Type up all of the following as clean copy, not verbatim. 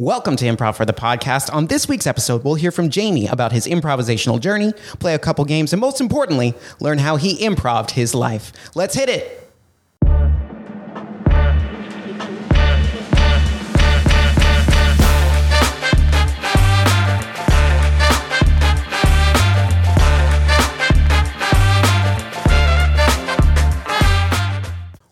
Welcome to Improv for the Podcast. On this week's episode, we'll hear from Jaymie about his improvisational journey, play a couple games, and most importantly, learn how he improved his life. Let's hit it.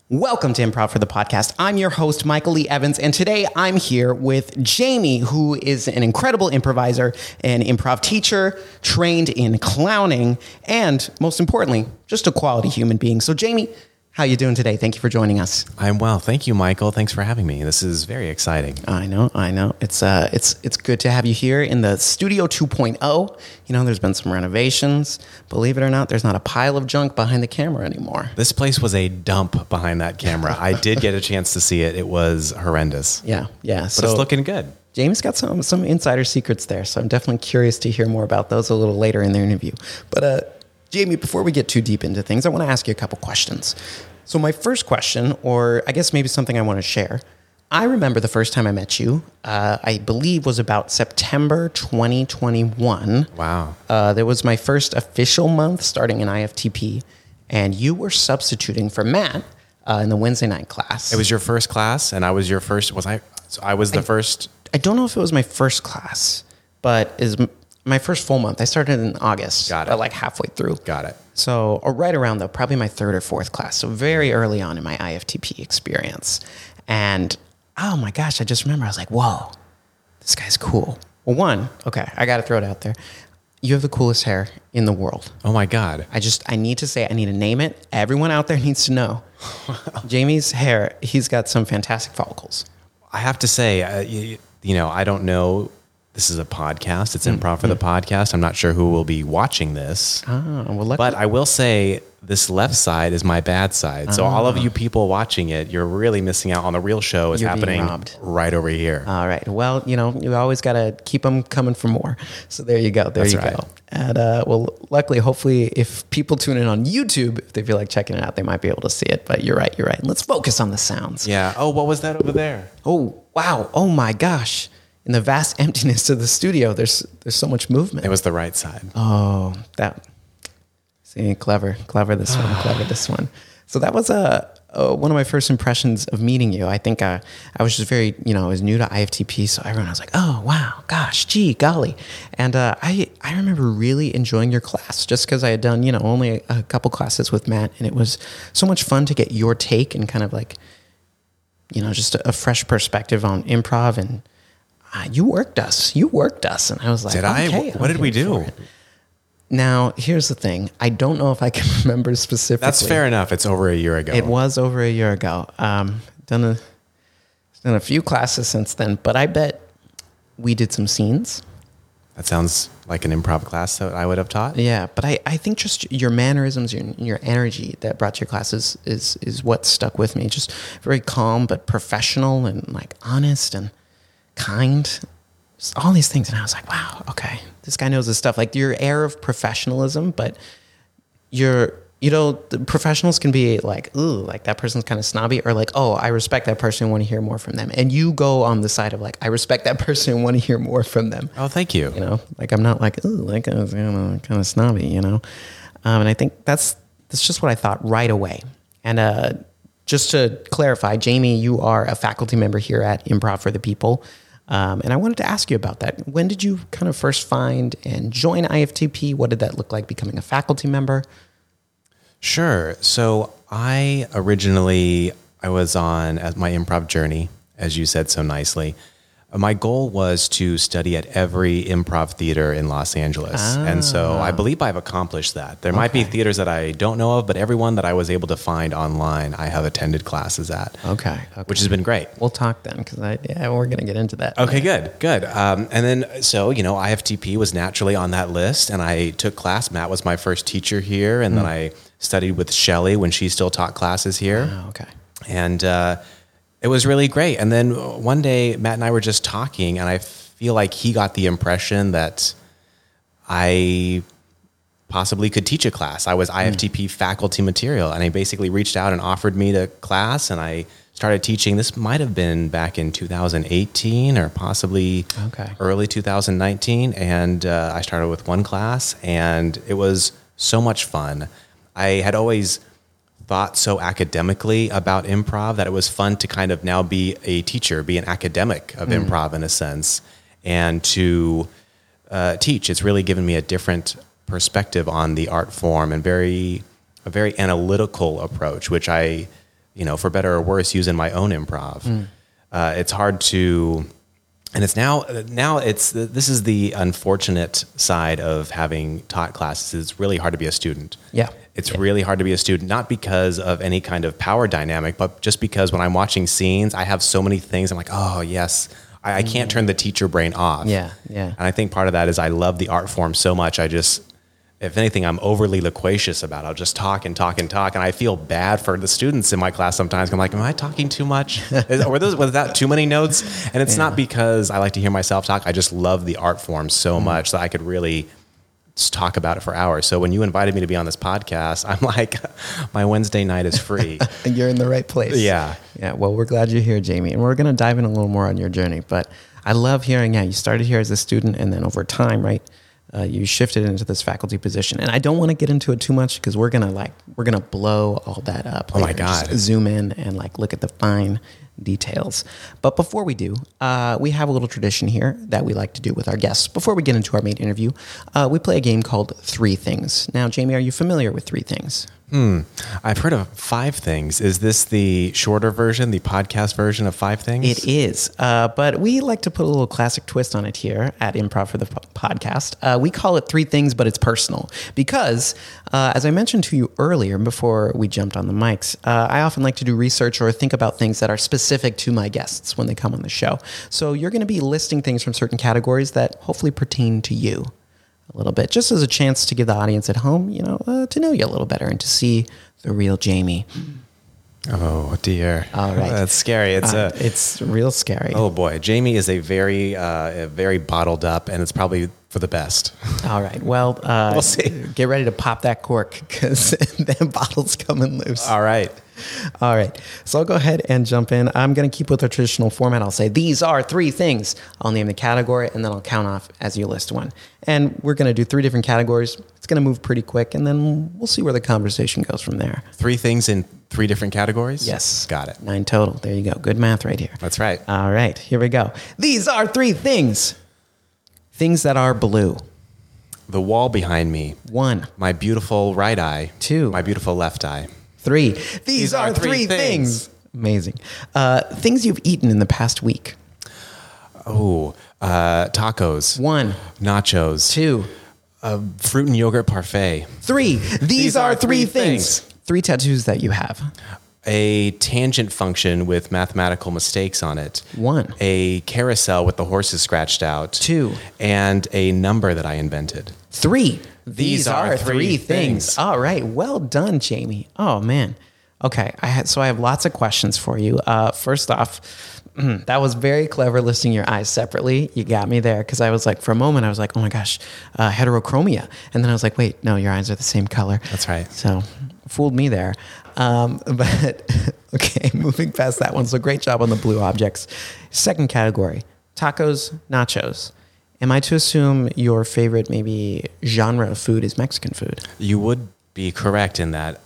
Welcome to Improv for the Podcast. I'm your host, Michael Lee Evans, and today I'm here with Jaymie, who is an incredible improviser, an improv teacher, trained in clowning, and most importantly, just a quality human being. So Jaymie, how are you doing today? Thank you for joining us. I'm well. Thank you, Michael. Thanks for having me. This is very exciting. I know. It's good to have you here in the Studio 2.0. You know, there's been some renovations. Believe it or not, there's not a pile of junk behind the camera anymore. This place was a dump behind that camera. I did get a chance to see it. It was horrendous. Yeah. So, but it's looking good. James got some insider secrets there, so I'm definitely curious to hear more about those a little later in the interview. But Jaymie, before we get too deep into things, I want to ask you a couple questions. So my first question, or I guess maybe something I want to share, I remember the first time I met you, I believe was about September 2021. Wow. That was my first official month starting in IFTP, and you were substituting for Matt in the Wednesday night class. It was your first class, and I was your first, was I the first? I don't know if it was my first class, but my first full month. I started in August. Got it. But like halfway through. Got it. So, or right around though, probably my third or fourth class. So very early on in my IFTP experience. And oh my gosh, I just remember I was like, whoa, this guy's cool. Well, one, okay, I got to throw it out there. You have the coolest hair in the world. Oh my God. I need to name it. Everyone out there needs to know. Jaymie's hair, he's got some fantastic follicles. I have to say, I don't know. This is a podcast. It's Improv for the Podcast. I'm not sure who will be watching this, but I will say this left side is my bad side. So all of you people watching it, you're really missing out on the real show. It's happening right over here. All right. Well, you always got to keep them coming for more. So there you go. There you go. And well, luckily, hopefully, if people tune in on YouTube, if they feel like checking it out, they might be able to see it. But you're right. Let's focus on the sounds. Yeah. Oh, what was that over there? Oh, wow. Oh, my gosh. In the vast emptiness of the studio, there's so much movement. It was the right side. Oh, that. See, clever this one. So that was one of my first impressions of meeting you. I think I was just very, I was new to IFTP, so everyone was like, oh, wow, gosh, gee, golly. And I remember really enjoying your class just because I had done, only a couple classes with Matt, and it was so much fun to get your take and kind of like, just a fresh perspective on improv and, You worked us. And I was like, did I? Okay, what did we do? Now, here's the thing. I don't know if I can remember specifically. That's fair enough. It's over a year ago. It was over a year ago. Done a few classes since then, but I bet we did some scenes. That sounds like an improv class that I would have taught. Yeah, but I think just your mannerisms, your energy that brought to your classes is what stuck with me. Just very calm, but professional and like honest and kind, all these things. And I was like, wow, okay, this guy knows his stuff. Like your air of professionalism, but the professionals can be like, ooh, like that person's kind of snobby, or like, oh, I respect that person and want to hear more from them. And you go on the side of like, I respect that person and want to hear more from them. Oh, thank you. Like I'm not like, ooh, like I was, kind of snobby, And I think that's just what I thought right away. And, just to clarify, Jaymie, you are a faculty member here at Improv for the People. And I wanted to ask you about that. When did you kind of first find and join IFTP? What did that look like becoming a faculty member? Sure. So I was on my improv journey, as you said so nicely. My goal was to study at every improv theater in Los Angeles. And so I believe I've accomplished that. There might be theaters that I don't know of, but every one that I was able to find online, I have attended classes at. Okay. Which has been great. We'll talk then, because we're going to get into that. Okay, good. And then, so, IFTP was naturally on that list, and I took class. Matt was my first teacher here, and then I studied with Shelley when she still taught classes here. Oh, okay. And it was really great. And then one day, Matt and I were just talking, and I feel like he got the impression that I possibly could teach a class. I was IFTP faculty material, and he basically reached out and offered me the class, and I started teaching. This might have been back in 2018 or possibly early 2019. And I started with one class, and it was so much fun. I had always thought so academically about improv that it was fun to kind of now be a teacher, be an academic of improv in a sense, and to teach. It's really given me a different perspective on the art form and a very analytical approach, which I, for better or worse, use in my own improv. It's hard to, and it's now it's, this is the unfortunate side of having taught classes. It's really hard to be a student. Yeah. It's really hard to be a student, not because of any kind of power dynamic, but just because when I'm watching scenes, I have so many things. I'm like, oh yes, I can't turn the teacher brain off. Yeah. Yeah. And I think part of that is I love the art form so much. I just, if anything, I'm overly loquacious about it. I'll just talk and talk and talk. And I feel bad for the students in my class sometimes. I'm like, am I talking too much? Was that too many notes? And it's not because I like to hear myself talk. I just love the art form so much that I could really talk about it for hours. So when you invited me to be on this podcast, I'm like, my Wednesday night is free. You're in the right place. Yeah. Yeah. Well, we're glad you're here, Jaymie. And we're going to dive in a little more on your journey. But I love hearing how you started here as a student, and then over time, right? You shifted into this faculty position, and I don't want to get into it too much because we're gonna blow all that up. Oh my God! Just zoom in and look at the fine details. But before we do, we have a little tradition here that we like to do with our guests. Before we get into our main interview, we play a game called Three Things. Now, Jaymie, are you familiar with Three Things? I've heard of Five Things. Is this the shorter version, the podcast version of Five Things? It is. But we like to put a little classic twist on it here at Improv for the Podcast. We call it Three Things, but it's personal. Because, as I mentioned to you earlier, before we jumped on the mics, I often like to do research or think about things that are specific to my guests when they come on the show. So you're going to be listing things from certain categories that hopefully pertain to you a little bit, just as a chance to give the audience at home, to know you a little better and to see the real Jaymie. Oh dear! All right, that's scary. It's real scary. Oh boy, Jaymie is a very bottled up, and it's probably for the best. All right, well, we'll see. Get ready to pop that cork because that bottle's coming loose. All right. So I'll go ahead and jump in. I'm going to keep with our traditional format. I'll say, these are three things. I'll name the category, and then I'll count off as you list one. And we're going to do three different categories. It's going to move pretty quick, and then we'll see where the conversation goes from there. Three things in three different categories? Yes. Got it. 9 total. There you go. Good math right here. That's right. All right. Here we go. These are three things. Things that are blue. The wall behind me. 1. My beautiful right eye. 2. My beautiful left eye. 3. These are three things. Amazing. Things you've eaten in the past week. Oh, tacos. 1. Nachos. 2. Fruit and yogurt parfait. 3. These are three things. 3 tattoos that you have. A tangent function with mathematical mistakes on it. 1. A carousel with the horses scratched out. 2. And a number that I invented. 3. These are three things. All right. Well done, Jaymie. Oh, man. Okay. I have lots of questions for you. First off, that was very clever listing your eyes separately. You got me there because I was like, for a moment, I was like, oh my gosh, heterochromia. And then I was like, wait, no, your eyes are the same color. That's right. So fooled me there. But okay, moving past that one. So great job on the blue objects. Second category, tacos, nachos. Am I to assume your favorite maybe genre of food is Mexican food? You would be correct in that,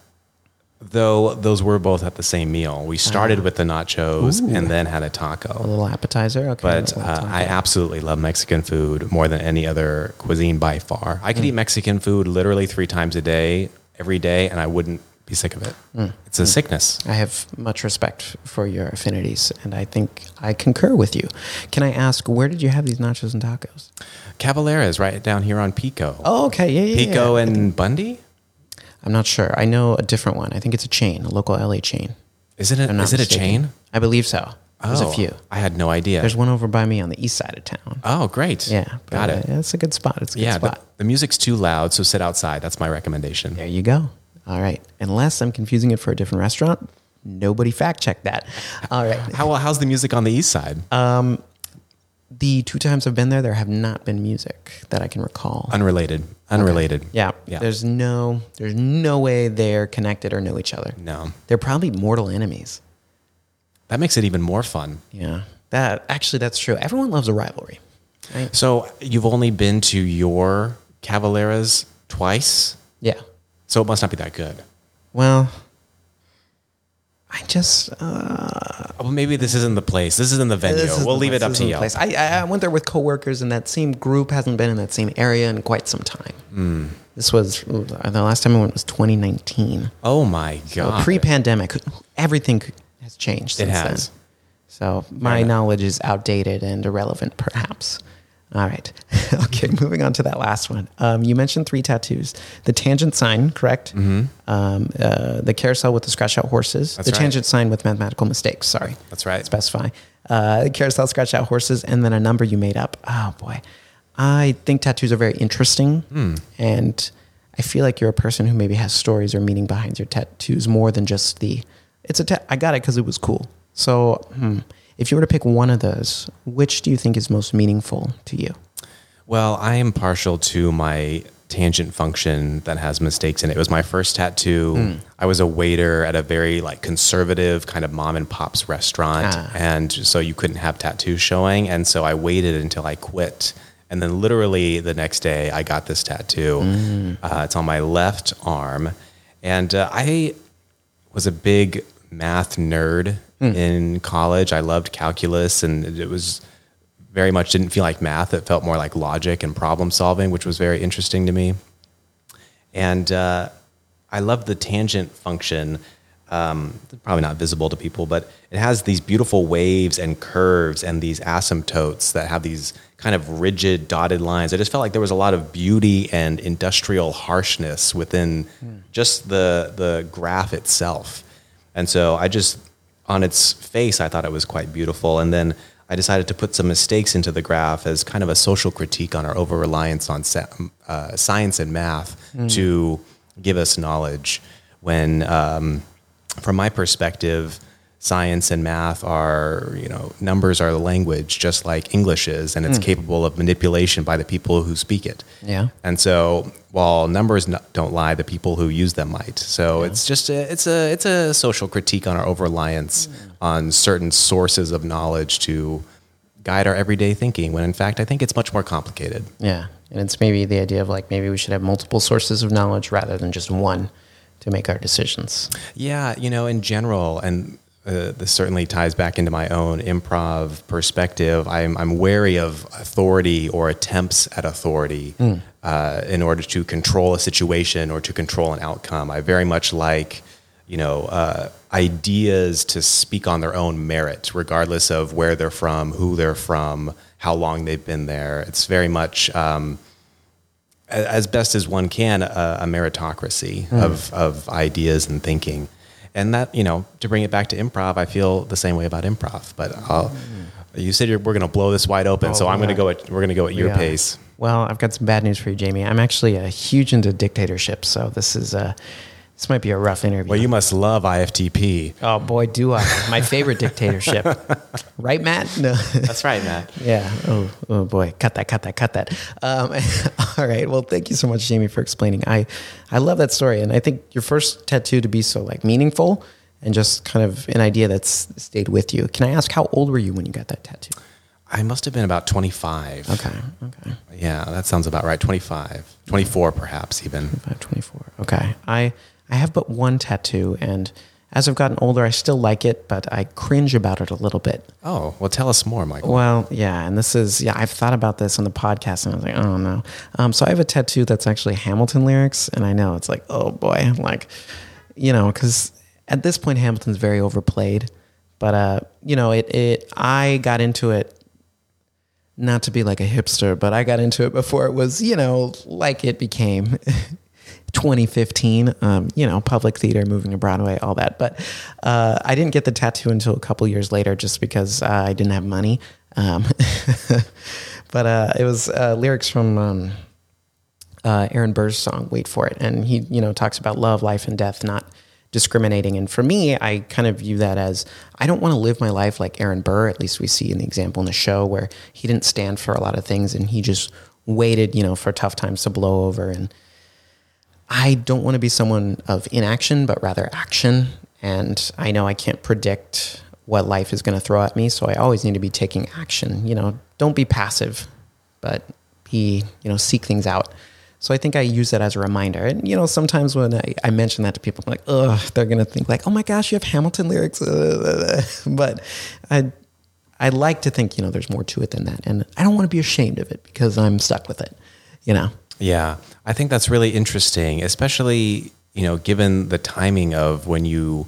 though those were both at the same meal. We started with the nachos and then had a taco. A little appetizer, okay. But I absolutely love Mexican food more than any other cuisine by far. I could eat Mexican food literally 3 times a day, every day, and I wouldn't be sick of it. It's a sickness. I have much respect for your affinities, and I think I concur with you. Can I ask, where did you have these nachos and tacos? Caballeras, right down here on Pico. Oh, okay. Yeah. Pico and Bundy? I'm not sure. I know a different one. I think it's a chain, a local LA chain. Is it a chain? I believe so. There's a few. I had no idea. There's one over by me on the east side of town. Oh, great. Yeah. Got it. That's a good spot. It's a good spot. The music's too loud, so sit outside. That's my recommendation. There you go. All right. Unless I'm confusing it for a different restaurant, nobody fact checked that. All right. How's the music on the east side? The 2 times I've been there have not been music that I can recall. Unrelated. Okay. Yeah. There's no way they're connected or know each other. No. They're probably mortal enemies. That makes it even more fun. Yeah. That's true. Everyone loves a rivalry. Right? So you've only been to your Caballeras twice? Yeah. So it must not be that good. Well, I just... well, maybe this isn't the place. This isn't the venue. We'll leave it up to you. I went there with coworkers, and that same group hasn't been in that same area in quite some time. Mm. This was... The last time I went was 2019. Oh, my God. So pre-pandemic, everything has changed since then. It has. So my knowledge is outdated and irrelevant, perhaps. All right. Okay, moving on to that last one. You mentioned 3 tattoos. The tangent sign, correct? Mm-hmm. The carousel with the scratch-out horses. That's the tangent sign with mathematical mistakes, sorry. That's right. Specify. The carousel, scratch-out horses, and then a number you made up. Oh, boy. I think tattoos are very interesting, and I feel like you're a person who maybe has stories or meaning behind your tattoos more than just the... I got it because it was cool. So if you were to pick one of those, which do you think is most meaningful to you? Well, I am partial to my tangent function that has mistakes in it. It was my first tattoo. I was a waiter at a very conservative kind of mom and pop's restaurant. And so you couldn't have tattoos showing. And so I waited until I quit. And then literally the next day I got this tattoo. It's on my left arm. And I was a big math nerd in college. I loved calculus, and it was very much didn't feel like math. It felt more like logic and problem solving, which was very interesting to me. And I loved the tangent function. Probably not visible to people, but it has these beautiful waves and curves and these asymptotes that have these kind of rigid dotted lines. I just felt like there was a lot of beauty and industrial harshness within just the graph itself. And so on its face, I thought it was quite beautiful. And then I decided to put some mistakes into the graph as kind of a social critique on our over-reliance on science and math to give us knowledge when... from my perspective, science and math are, numbers are the language, just like English is, and it's capable of manipulation by the people who speak it. Yeah. And so, while numbers don't lie, the people who use them might. So it's just it's a social critique on our over-reliance on certain sources of knowledge to guide our everyday thinking. When in fact, I think it's much more complicated. Yeah, and it's maybe the idea of maybe we should have multiple sources of knowledge rather than just one to make our decisions. Yeah, in general, and this certainly ties back into my own improv perspective, I'm wary of authority or attempts at authority in order to control a situation or to control an outcome. I very much like, ideas to speak on their own merit, regardless of where they're from, who they're from, how long they've been there. It's very much... as best as one can, a meritocracy of ideas and thinking. And that, to bring it back to improv, I feel the same way about improv. But you said we're going to blow this wide open, so we're going to go at your pace. Well, I've got some bad news for you, Jaymie. I'm actually huge into dictatorship, so this might be a rough interview. Well, you must love IFTP. Oh, boy, do I. My favorite dictatorship. Right, Matt? No. That's right, Matt. Yeah. Oh, boy. Cut that. All right. Well, thank you so much, Jaymie, for explaining. I love that story. And I think your first tattoo to be so meaningful and just kind of an idea that's stayed with you. Can I ask, how old were you when you got that tattoo? I must have been about 25. Okay. Yeah, that sounds about right. 25. 24, perhaps, even. 24. Okay. I have but one tattoo, and as I've gotten older, I still like it, but I cringe about it a little bit. Oh, well, tell us more, Michael. Well, yeah, and this is, I've thought about this on the podcast, and I was like, oh, no. So I have a tattoo that's actually Hamilton lyrics, and I know, it's like, oh, boy, I'm like, because at this point, Hamilton's very overplayed, but, I got into it, not to be like a hipster, but I got into it before it was, it became... 2015, public theater, moving to Broadway, all that. But I didn't get the tattoo until a couple years later just because I didn't have money. But it was lyrics from Aaron Burr's song, Wait For It. And he, talks about love, life, and death, not discriminating. And for me, I kind of view that as I don't want to live my life like Aaron Burr, at least we see in the example in the show, where he didn't stand for a lot of things and he just waited, for tough times to blow over. And I don't want to be someone of inaction, but rather action. And I know I can't predict what life is going to throw at me. So I always need to be taking action, you know, don't be passive, but be, you know, seek things out. So I think I use that as a reminder. And, you know, sometimes when I mention that to people, I'm like, ugh, they're going to think like, oh my gosh, you have Hamilton lyrics. But I like to think, you know, there's more to it than that. And I don't want to be ashamed of it because I'm stuck with it, you know? Yeah. I think that's really interesting, especially, you know, given the timing of when you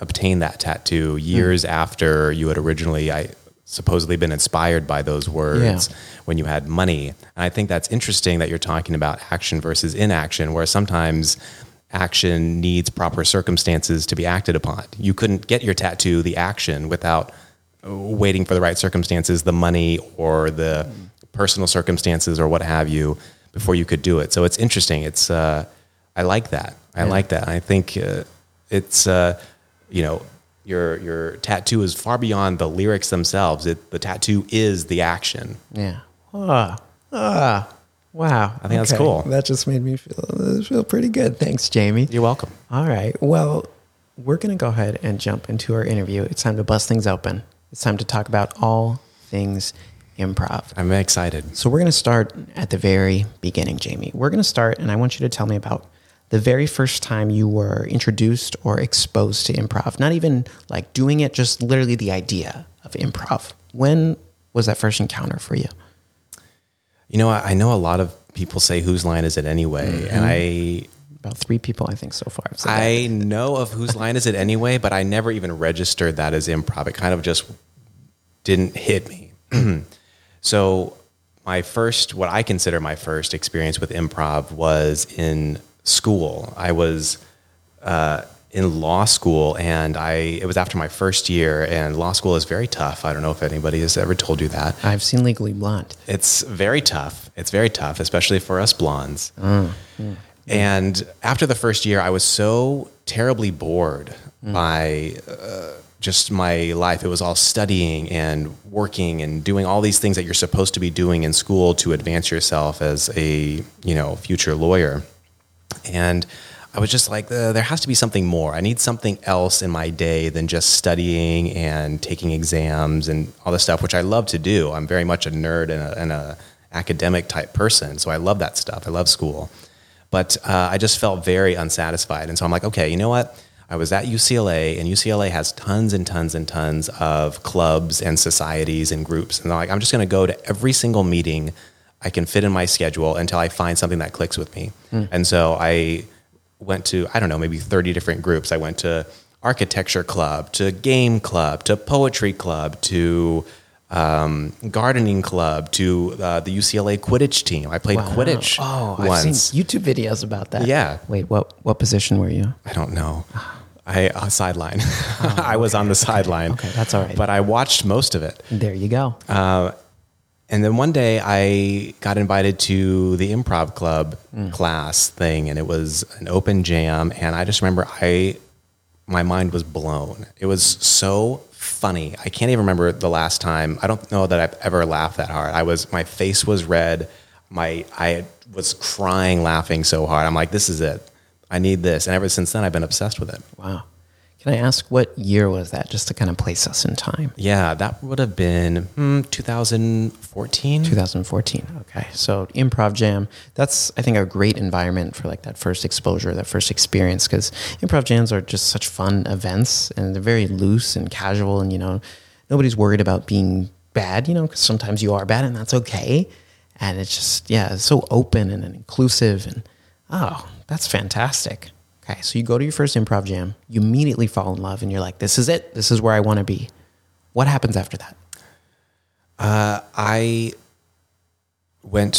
obtained that tattoo years after you had originally, I supposedly been inspired by those words when you had money. And I think that's interesting that you're talking about action versus inaction, where sometimes action needs proper circumstances to be acted upon. You couldn't get your tattoo, the action, without waiting for the right circumstances, the money or the personal circumstances or what have you, before you could do it. So it's interesting. It's, I like that. I like that. And I think it's, you know, your tattoo is far beyond the lyrics themselves. The tattoo is the action. Yeah. Wow. I think that's cool. That just made me feel pretty good. Thanks, Jaymie. You're welcome. All right. Well, we're going to go ahead and jump into our interview. It's time to bust things open. It's time to talk about all things improv. I'm excited. So we're going to start at the very beginning, Jaymie. We're going to start, and I want you to tell me about the very first time you were introduced or exposed to improv, not even like doing it, just literally the idea of improv. When was that first encounter for you? You know, I know a lot of people say, whose line is it anyway? Mm-hmm. And about three people, I think, so far. I know of whose line is it anyway, but I never even registered that as improv. It kind of just didn't hit me. So what I consider my first experience with improv was in school. I was in law school, and it was after my first year, and law school is very tough. I don't know if anybody has ever told you that. I've seen Legally Blonde. It's very tough. It's very tough, especially for us blondes. Yeah. And after the first year, I was so terribly bored by just my life. It was all studying and working and doing all these things that you're supposed to be doing in school to advance yourself as a, you know, future lawyer. And I was just like, there has to be something more. I need something else in my day than just studying and taking exams and all this stuff, which I love to do. I'm very much a nerd and a academic type person. So I love that stuff. I love school. But I just felt very unsatisfied. And so I'm like, okay, you know what? I was at UCLA, and UCLA has tons and tons and tons of clubs and societies and groups. And I'm just going to go to every single meeting I can fit in my schedule until I find something that clicks with me. And so I went to, I don't know, maybe 30 different groups. I went to architecture club, to game club, to poetry club, to gardening club, to the UCLA Quidditch team. I played Quidditch once. I've seen YouTube videos about that. Yeah. Wait, what position were you? I don't know. Sideline. I was on the sideline. Okay, that's all right. But I watched most of it. There you go. And then one day I got invited to the improv club class thing, and it was an open jam. And I just remember my mind was blown. It was so funny. I can't even remember the last time. I don't know that I've ever laughed that hard. My face was red. I was crying, laughing so hard. I'm like, this is it. I need this. And ever since then, I've been obsessed with it. Wow. Can I ask what year was that, just to kind of place us in time? Yeah, that would have been 2014. 2014. Okay. So improv jam, that's, I think, a great environment for like that first exposure, that first experience, because improv jams are just such fun events, and they're very loose and casual, and, you know, nobody's worried about being bad, you know, because sometimes you are bad and that's okay. And it's just, it's so open and inclusive, and that's fantastic. Okay, so you go to your first improv jam, you immediately fall in love, and you're like, this is it. This is where I want to be. What happens after that? I went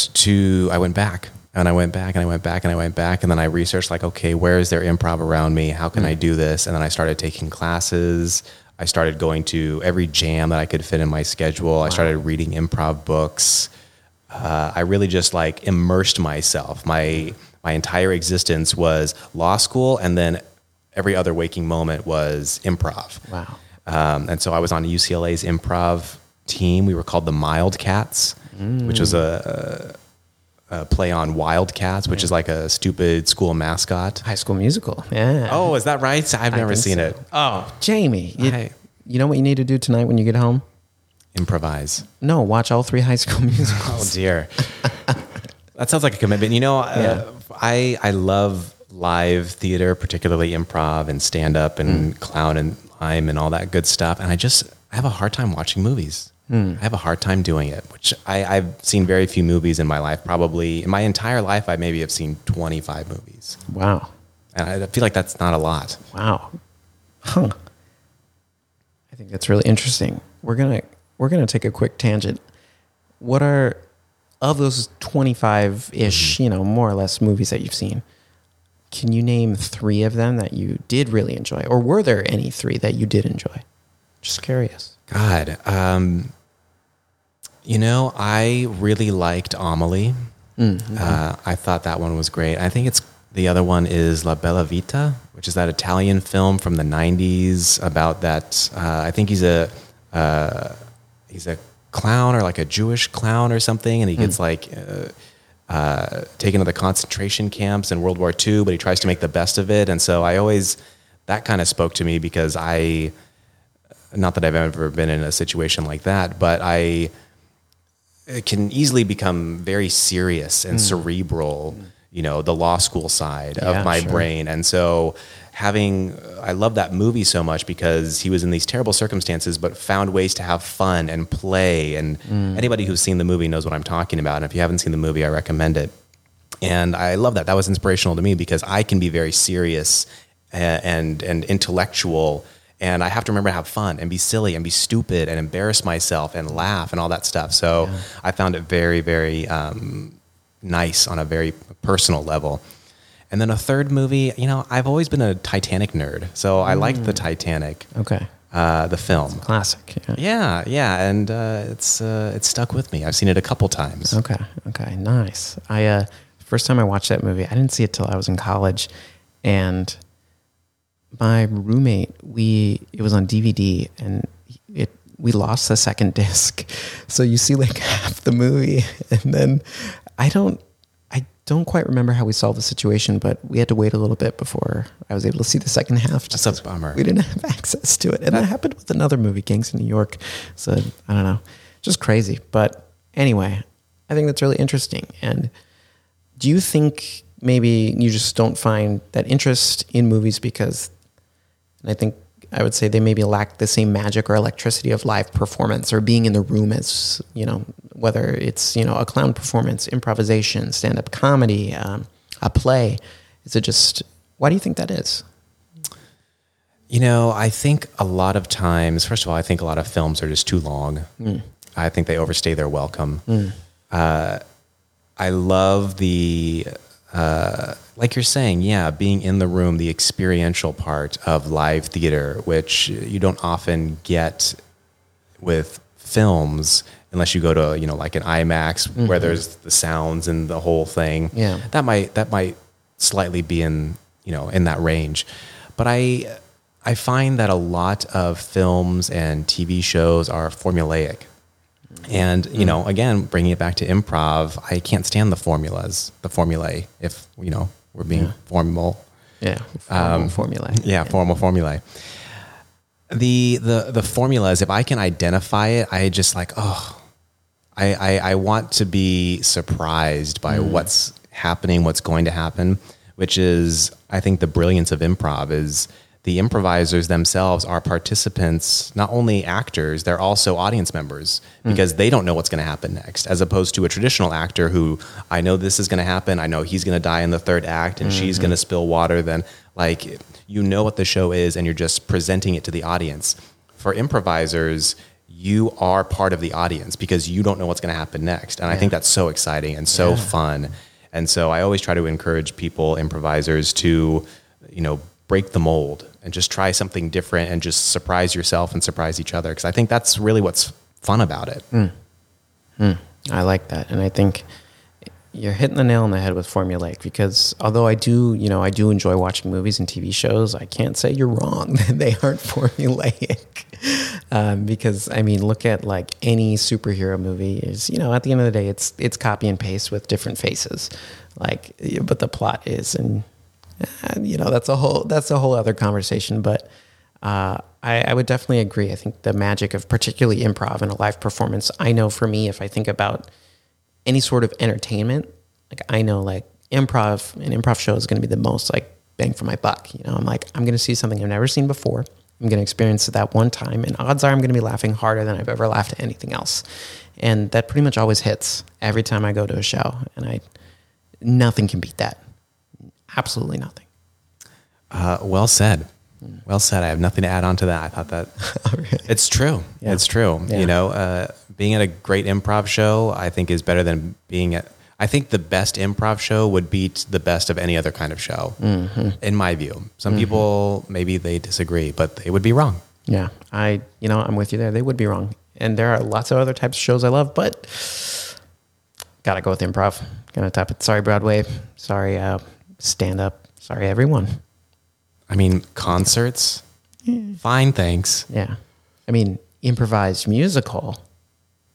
back, and then I researched, like, okay, where is there improv around me? How can I do this? And then I started taking classes. I started going to every jam that I could fit in my schedule. Wow. I started reading improv books. I really just, like, immersed myself. My entire existence was law school, and then every other waking moment was improv. Wow. And so I was on UCLA's improv team. We were called the Mildcats, which was a play on Wildcats, which is like a stupid school mascot. High School Musical. Yeah. Oh, is that right? I've never seen it. Oh, Jaymie. You know what you need to do tonight when you get home? Improvise. No, watch all 3 High School Musicals. Oh, dear. That sounds like a commitment. You know, I love live theater, particularly improv and stand-up and clown and mime and all that good stuff. And I have a hard time watching movies. I have a hard time doing it, which I've seen very few movies in my life. Probably in my entire life, I maybe have seen 25 movies. Wow. And I feel like that's not a lot. Wow. Huh. I think that's really interesting. We're gonna take a quick tangent. What are, of those 25-ish, more or less movies that you've seen, can you name 3 of them that you did really enjoy? Or were there any 3 that you did enjoy? Just curious. God. I really liked Amelie. Mm-hmm. I thought that one was great. I think the other one is La Bella Vita, which is that Italian film from the 90s about that. I think he's a clown or like a Jewish clown or something. And he gets taken to the concentration camps in World War II, but he tries to make the best of it. And so that kind of spoke to me because not that I've ever been in a situation like that, but it can easily become very serious and cerebral, the law school side of my brain. And so I love that movie so much because he was in these terrible circumstances, but found ways to have fun and play. And anybody who's seen the movie knows what I'm talking about. And if you haven't seen the movie, I recommend it. And I love that. That was inspirational to me because I can be very serious and intellectual, and I have to remember to have fun and be silly and be stupid and embarrass myself and laugh and all that stuff. So I found it very, very nice on a very personal level. And then a third movie, I've always been a Titanic nerd. So I liked the Titanic. Okay. The film. It's a classic. Yeah. And it's stuck with me. I've seen it a couple times. Okay. Nice. I first time I watched that movie, I didn't see it till I was in college. And my roommate, it was on DVD, and we lost the second disc. So you see like half the movie, and then I don't quite remember how we solved the situation, but we had to wait a little bit before I was able to see the second half. That's a bummer. We didn't have access to it. And that happened with another movie, Gangs of New York. So I don't know, just crazy. But anyway, I think that's really interesting. And do you think maybe you just don't find that interest in movies because, and I think I would say they maybe lack the same magic or electricity of live performance or being in the room as, whether it's, a clown performance, improvisation, stand-up comedy, a play. Is it just, why do you think that is? I think a lot of times, first of all, I think a lot of films are just too long. I think they overstay their welcome. I love the... like you're saying, being in the room, the experiential part of live theater, which you don't often get with films unless you go to, like an IMAX where there's the sounds and the whole thing. Yeah. That might slightly be in, in that range. But I find that a lot of films and TV shows are formulaic. And, again, bringing it back to improv, I can't stand the formulae, if, we're being formal. Yeah, formulae. Yeah, formal formulae. The formulas, if I can identify it, I just like, I want to be surprised by what's happening, what's going to happen, which is, I think the brilliance of improv is... The improvisers themselves are participants, not only actors, they're also audience members because they don't know what's going to happen next, as opposed to a traditional actor who, I know this is going to happen, I know he's going to die in the third act and she's going to spill water, then like, what the show is and you're just presenting it to the audience. For improvisers, you are part of the audience because you don't know what's going to happen next. And I think that's so exciting and so fun. And so I always try to encourage people, improvisers, to, break the mold and just try something different and just surprise yourself and surprise each other. Because I think that's really what's fun about it. I like that. And I think you're hitting the nail on the head with formulaic because although I do enjoy watching movies and TV shows, I can't say you're wrong that they aren't formulaic. Because, look at like any superhero movie is, at the end of the day, it's copy and paste with different faces. Like, but the plot is... And that's a whole other conversation, but I would definitely agree. I think the magic of particularly improv and a live performance, I know for me, if I think about any sort of entertainment, like I know like improv, an improv show is going to be the most like bang for my buck. You know, I'm like, I'm going to see something I've never seen before. I'm going to experience it that one time. And odds are I'm going to be laughing harder than I've ever laughed at anything else. And that pretty much always hits every time I go to a show. And nothing can beat that. Absolutely nothing. Well said. Well said. I have nothing to add on to that. I thought that it's true. Yeah. It's true. Yeah. You know, being at a great improv show, I think is better than being at, I think the best improv show would beat the best of any other kind of show, mm-hmm. in my view. Some mm-hmm. people, maybe they disagree, but they would be wrong. Yeah. I'm with you there. They would be wrong. And there are lots of other types of shows I love, but gotta go with improv. Gonna top it. Sorry, Broadway. Sorry, stand up. Sorry, everyone. I mean, concerts? Yeah. Fine, thanks. Yeah. I mean, improvised musical.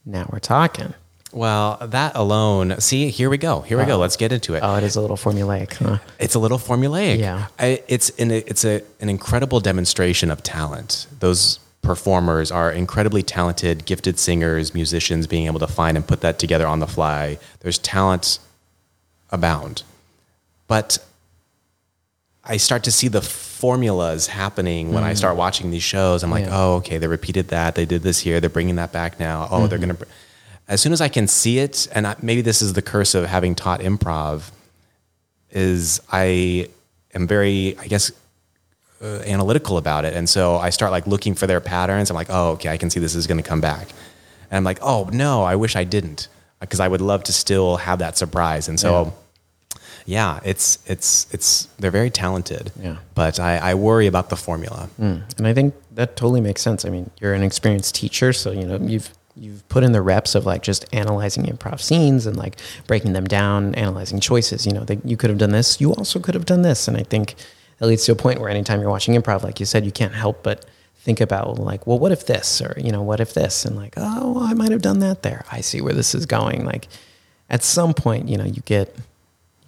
Now we're talking. Well, that alone. See, here we go. Here we go. Let's get into it. Oh, it is a little formulaic, huh? It's a little formulaic. Yeah. It's an incredible demonstration of talent. Those performers are incredibly talented, gifted singers, musicians, being able to find and put that together on the fly. There's talent abound. But I start to see the formulas happening when I start watching these shows. I'm like, oh, okay, they repeated that. They did this here. They're bringing that back now. Oh, they're going to... As soon as I can see it, and maybe this is the curse of having taught improv, is I am very, I guess, analytical about it. And so I start like looking for their patterns. I'm like, oh, okay, I can see this is going to come back. And I'm like, oh, no, I wish I didn't, because I would love to still have that surprise. And so... Yeah. Yeah, it's they're very talented. Yeah. But I worry about the formula. And I think that totally makes sense. I mean, you're an experienced teacher, so you know, you've put in the reps of like just analyzing improv scenes and like breaking them down, analyzing choices, you know, that you could have done this, you also could have done this. And I think that leads to a point where anytime you're watching improv, like you said, you can't help but think about like, well, what if this, or you know, what if this? And like, oh, well, I might have done that there. I see where this is going. Like at some point, you know, you get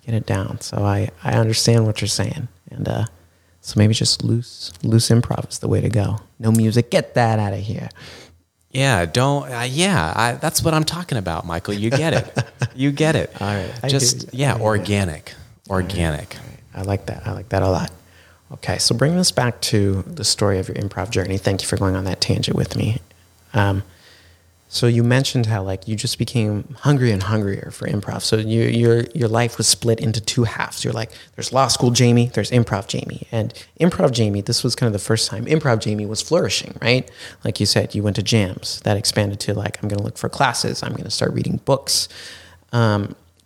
it down. So I understand what you're saying. And so maybe just loose improv is the way to go. No music. Get that out of here. Yeah. Don't. That's what I'm talking about, Michael. You get it. You get it. All right. Just, organic. Organic. All right. I like that. I like that a lot. Okay. So bring this back to the story of your improv journey. Thank you for going on that tangent with me. So you mentioned how like you just became hungry and hungrier for improv. So your life was split into two halves. You're like, there's law school Jaymie, there's improv Jaymie. And improv Jaymie, this was kind of the first time improv Jaymie was flourishing, right? Like you said, you went to jams. That expanded to like, I'm going to look for classes. I'm going to start reading books,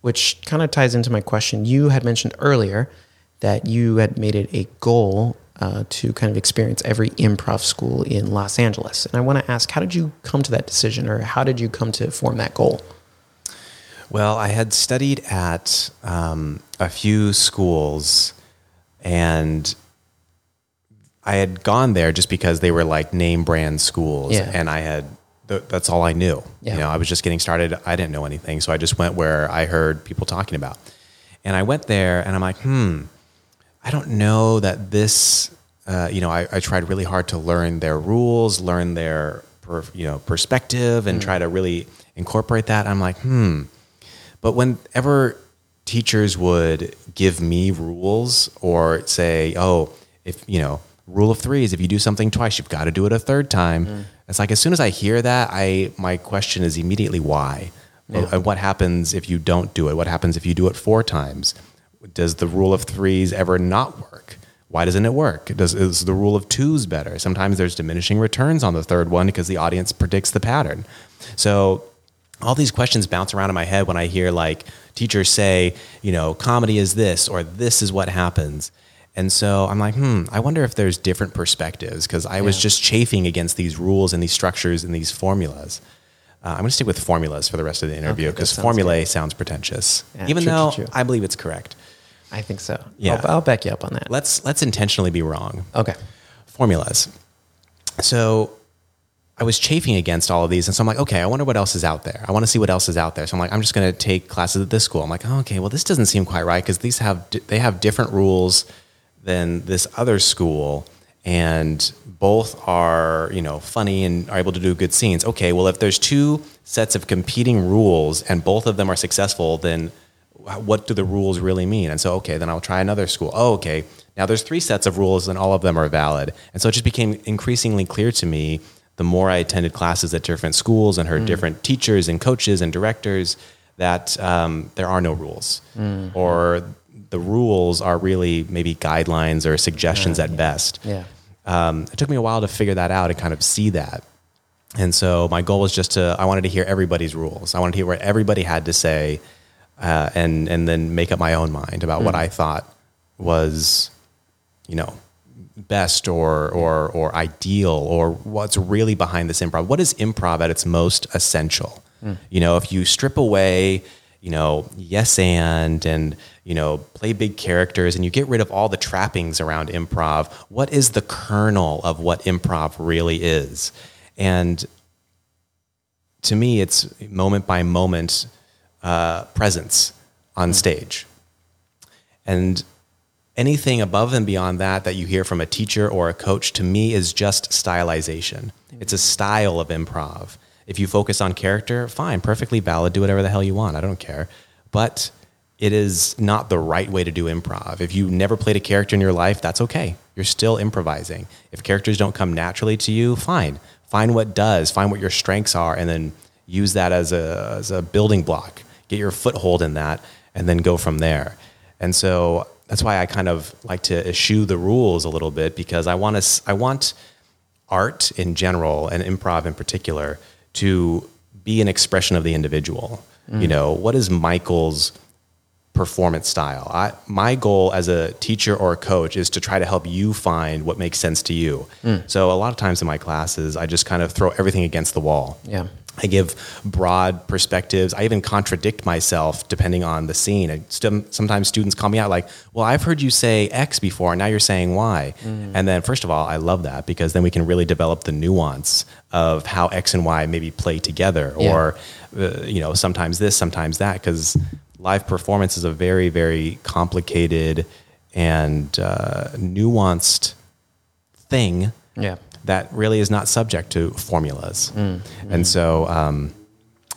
which kind of ties into my question. You had mentioned earlier that you had made it a goal to kind of experience every improv school in Los Angeles. And I want to ask, how did you come to that decision, or how did you come to form that goal? Well, I had studied at a few schools, and I had gone there just because they were like name brand schools. Yeah. And I had, that's all I knew. Yeah. You know, I was just getting started. I didn't know anything. So I just went where I heard people talking about. And I went there and I'm like, I don't know that this, I tried really hard to learn their rules, learn their, perspective, and try to really incorporate that. I'm like, But whenever teachers would give me rules or say, oh, if, rule of three is if you do something twice, you've got to do it a third time. It's like, as soon as I hear that, my question is immediately why? Yeah. What happens if you don't do it? What happens if you do it four times? Does the rule of threes ever not work? Why doesn't it work? Is the rule of twos better? Sometimes there's diminishing returns on the third one because the audience predicts the pattern. So all these questions bounce around in my head when I hear like teachers say, comedy is this, or this is what happens. And so I'm like, I wonder if there's different perspectives, because I was just chafing against these rules and these structures and these formulas. I'm going to stick with formulas for the rest of the interview, because formulae sounds pretentious, even though I believe it's correct. I think so. Yeah. I'll back you up on that. Let's intentionally be wrong. Okay. Formulas. So I was chafing against all of these. And so I'm like, okay, I wonder what else is out there. I want to see what else is out there. So I'm like, I'm just going to take classes at this school. I'm like, oh, okay, well, this doesn't seem quite right, because they have different rules than this other school. and both are, you know, funny and are able to do good scenes. Okay, well, if there's two sets of competing rules and both of them are successful, then what do the rules really mean? And so, okay, then I'll try another school. Oh, okay, now there's three sets of rules and all of them are valid. And so it just became increasingly clear to me the more I attended classes at different schools and heard different teachers and coaches and directors that there are no rules, or the rules are really maybe guidelines or suggestions at best. Yeah. It took me a while to figure that out and kind of see that. And so my goal was just I wanted to hear everybody's rules. I wanted to hear what everybody had to say, and then make up my own mind about what I thought was, you know, best or ideal, or what's really behind this improv. What is improv at its most essential? You know, if you strip away, you know, yes and, you know, play big characters and you get rid of all the trappings around improv, what is the kernel of what improv really is? And to me, it's moment by moment presence on stage. And anything above and beyond that you hear from a teacher or a coach, to me, is just stylization. It's a style of improv. If you focus on character, fine, perfectly valid, do whatever the hell you want. I don't care. But it is not the right way to do improv. If you never played a character in your life, that's okay. You're still improvising. If characters don't come naturally to you, fine. Find what does, find what your strengths are, and then use that as a building block. Get your foothold in that, and then go from there. And so that's why I kind of like to eschew the rules a little bit, because I want art in general and improv in particular to be an expression of the individual. You know, what is Michael's performance style? My goal as a teacher or a coach is to try to help you find what makes sense to you. So a lot of times in my classes, I just kind of throw everything against the wall. Yeah. I give broad perspectives. I even contradict myself depending on the scene. And sometimes students call me out like, well, I've heard you say X before, and now you're saying Y. And then, first of all, I love that, because then we can really develop the nuance of how X and Y maybe play together, or, you know, sometimes this, sometimes that, because live performance is a very, very complicated and nuanced thing. Yeah. That really is not subject to formulas. And so,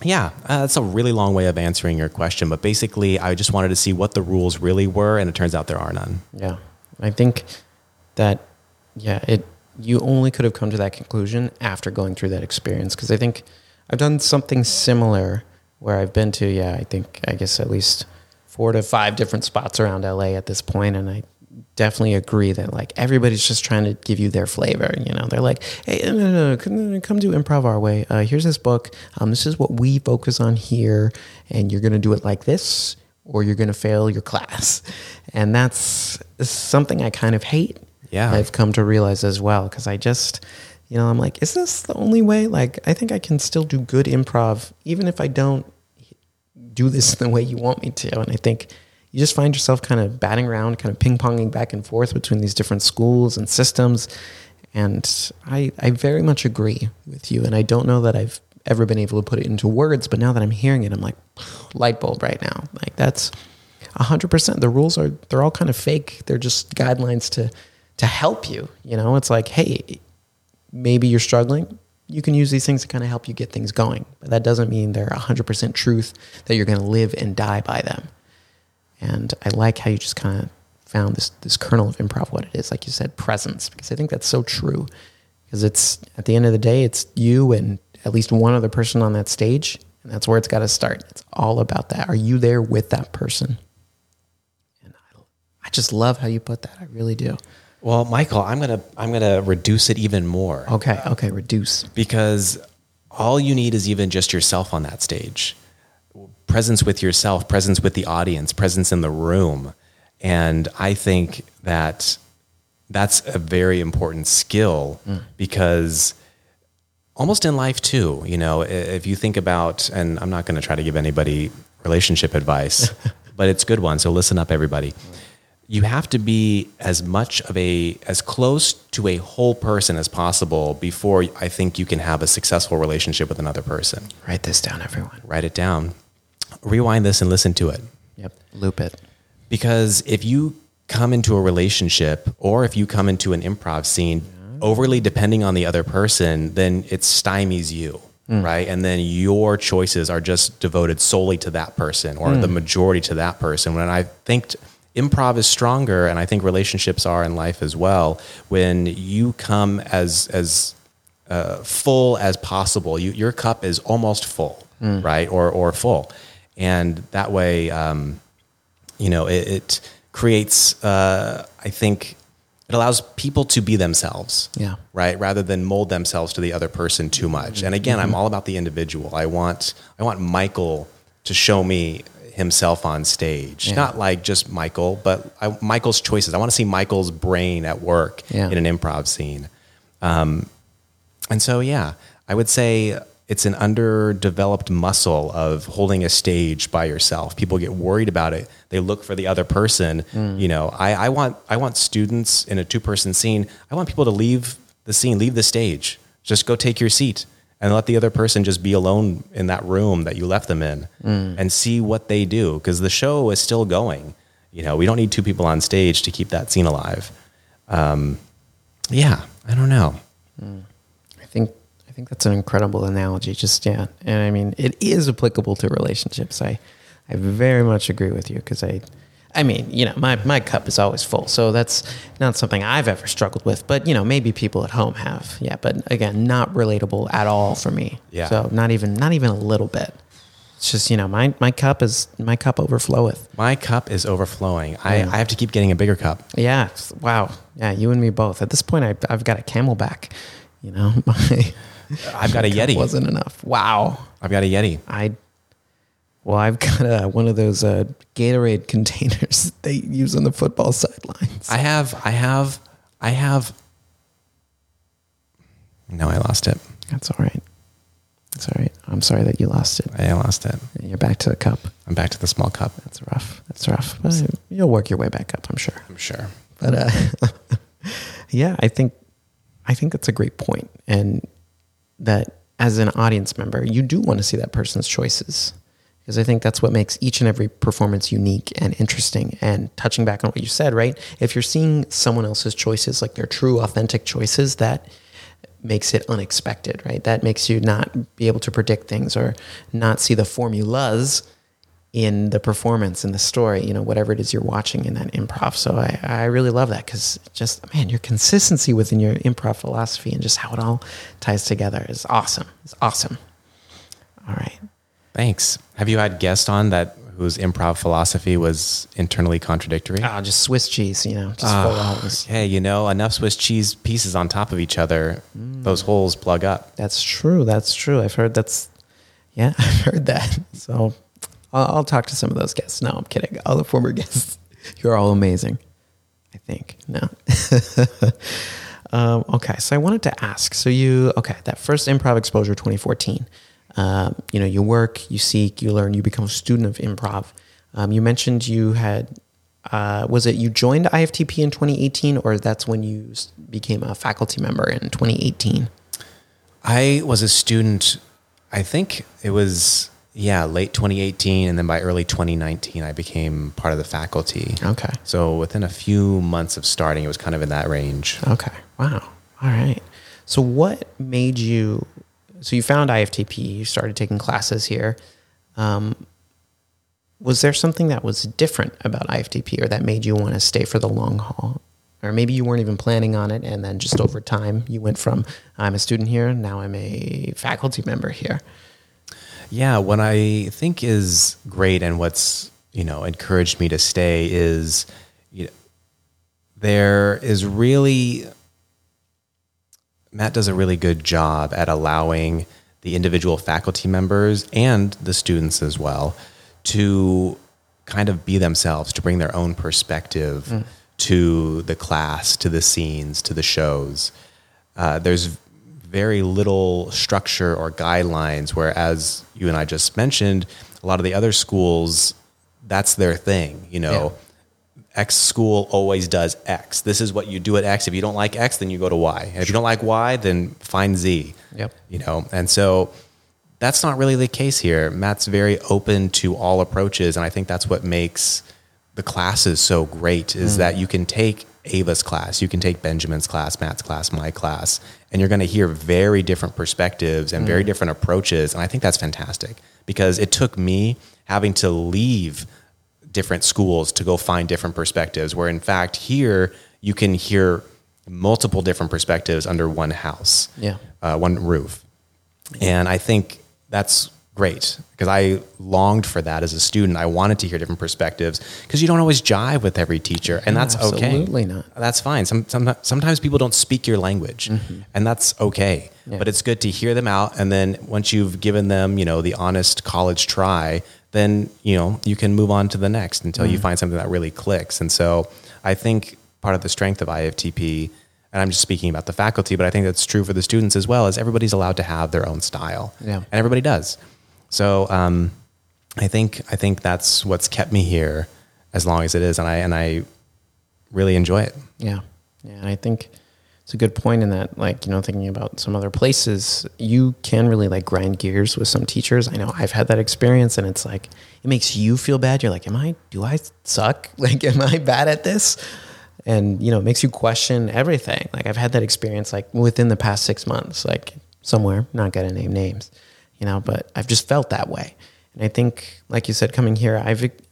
that's a really long way of answering your question. But basically, I just wanted to see what the rules really were, and it turns out there are none. Yeah. I think that, you only could have come to that conclusion after going through that experience, because I think I've done something similar where I've been to, I guess at least 4 to 5 different spots around LA at this point, and I definitely agree that, like, everybody's just trying to give you their flavor. You know, they're like, hey, no, come do improv our way. Here's this book. This is what we focus on here, and you're going to do it like this, or you're going to fail your class. And that's something I kind of hate. Yeah, I've come to realize as well, because I just, you know, I'm like, is this the only way? Like, I think I can still do good improv, even if I don't do this the way you want me to. And I think you just find yourself kind of batting around, kind of ping-ponging back and forth between these different schools and systems. And I very much agree with you. And I don't know that I've ever been able to put it into words, but now that I'm hearing it, I'm like, light bulb right now. Like, that's 100%. The rules are, they're all kind of fake. They're just guidelines to help you. You know, it's like, hey, maybe you're struggling. You can use these things to kind of help you get things going. But that doesn't mean they're 100% truth, that you're going to live and die by them. And I like how you just kind of found this kernel of improv, what it is, like you said, presence, because I think that's so true. Because it's, at the end of the day, it's you and at least one other person on that stage, and that's where it's got to start. It's all about that. Are you there with that person? And I just love how you put that. I really do. Well, Michael, I'm gonna reduce it even more. Okay, reduce. Because all you need is even just yourself on that stage. Presence with yourself, presence with the audience, presence in the room. And I think that that's a very important skill, because almost in life too, you know, if you think about, and I'm not going to try to give anybody relationship advice, but it's a good one. So listen up, everybody. You have to be as close to a whole person as possible before I think you can have a successful relationship with another person. Write this down, everyone. Write it down. Rewind this and listen to it. Yep. Loop it. Because if you come into a relationship, or if you come into an improv scene overly depending on the other person, then it stymies you, right? And then your choices are just devoted solely to that person, or the majority to that person. When I think improv is stronger, and I think relationships are in life as well, when you come as full as possible. Your cup is almost full, right? Or full. And that way, it creates, I think, it allows people to be themselves, right? Rather than mold themselves to the other person too much. And again, I'm all about the individual. I want Michael to show me himself on stage, not like just Michael, but Michael's choices. I want to see Michael's brain at work in an improv scene. And so, I would say it's an underdeveloped muscle of holding a stage by yourself. People get worried about it. They look for the other person. You know, I want students in a 2-person scene. I want people to leave the scene, leave the stage, just go take your seat and let the other person just be alone in that room that you left them in and see what they do. 'Cause the show is still going, you know, we don't need 2 people on stage to keep that scene alive. I don't know. I think that's an incredible analogy. And I mean, it is applicable to relationships. I very much agree with you, because my cup is always full. So that's not something I've ever struggled with, but maybe people at home have. Yeah. But again, not relatable at all for me. Yeah. So not even a little bit. It's just, my cup overfloweth. My cup is overflowing. Yeah. I have to keep getting a bigger cup. Yeah. Wow. Yeah. You and me both. At this point, I've got a Camelback, I've got a Yeti. Wasn't enough. Wow. I've got a Yeti. I've got one of those Gatorade containers they use on the football sidelines. No, I lost it. That's all right. I'm sorry that you lost it. I lost it. You're back to the cup. I'm back to the small cup. That's rough. But you'll work your way back up, I'm sure. But I think that's a great point. And that as an audience member, you do want to see that person's choices, because I think that's what makes each and every performance unique and interesting. And touching back on what you said, right? If you're seeing someone else's choices, like their true, authentic choices, that makes it unexpected, right? That makes you not be able to predict things, or not see the formulas in the performance, in the story, whatever it is you're watching in that improv. So I really love that, because your consistency within your improv philosophy and just how it all ties together is awesome. It's awesome. All right. Thanks. Have you had guests on whose improv philosophy was internally contradictory? Oh, just Swiss cheese, just full holes. Hey, enough Swiss cheese pieces on top of each other, those holes plug up. That's true. I've heard that. So I'll talk to some of those guests. No, I'm kidding. All the former guests. You're all amazing, I think. No. Okay, so I wanted to ask. So that first improv exposure, 2014, you work, you seek, you learn, you become a student of improv. You mentioned you had, was it you joined IFTP in 2018, or that's when you became a faculty member in 2018? I was a student, I think it was... Yeah, late 2018, and then by early 2019, I became part of the faculty. Okay. So within a few months of starting, it was kind of in that range. Okay. Wow. All right. So what made you... So you found IFTP, you started taking classes here. Was there something that was different about IFTP, or that made you want to stay for the long haul? Or maybe you weren't even planning on it, and then just over time, you went from, I'm a student here, now I'm a faculty member here. Yeah, what I think is great, and what's, encouraged me to stay is, there is really, Matt does a really good job at allowing the individual faculty members and the students as well to kind of be themselves, to bring their own perspective to the class, to the scenes, to the shows. There's very little structure or guidelines, whereas you and I just mentioned, a lot of the other schools, that's their thing. X school always does X. This is what you do at X. If you don't like X, then you go to Y. If you don't like Y, then find Z. Yep. And so that's not really the case here. Matt's very open to all approaches, and I think that's what makes the class is so great is that you can take Ava's class, you can take Benjamin's class, Matt's class, my class, and you're going to hear very different perspectives and very different approaches. And I think that's fantastic because it took me having to leave different schools to go find different perspectives, where in fact here you can hear multiple different perspectives under one house, one roof. And I think that's great because I longed for that as a student. I wanted to hear different perspectives because you don't always jive with every teacher, and that's okay. Absolutely not. That's fine. Sometimes people don't speak your language, and that's okay. Yeah. But it's good to hear them out, and then once you've given them, you know, the honest college try, then you know you can move on to the next until you find something that really clicks. And so I think part of the strength of IFTP, and I'm just speaking about the faculty, but I think that's true for the students as well, is everybody's allowed to have their own style, and everybody does. So I think that's what's kept me here as long as it is, and I really enjoy it. Yeah, yeah. And I think it's a good point in that, like, you know, thinking about some other places, you can really like grind gears with some teachers. I know I've had that experience, and it's like it makes you feel bad. You're like, do I suck? Like, am I bad at this? And you know, it makes you question everything. Like I've had that experience like within the past 6 months, like somewhere, not gonna name names. You know, but I've just felt that way. And I think, like you said, coming here,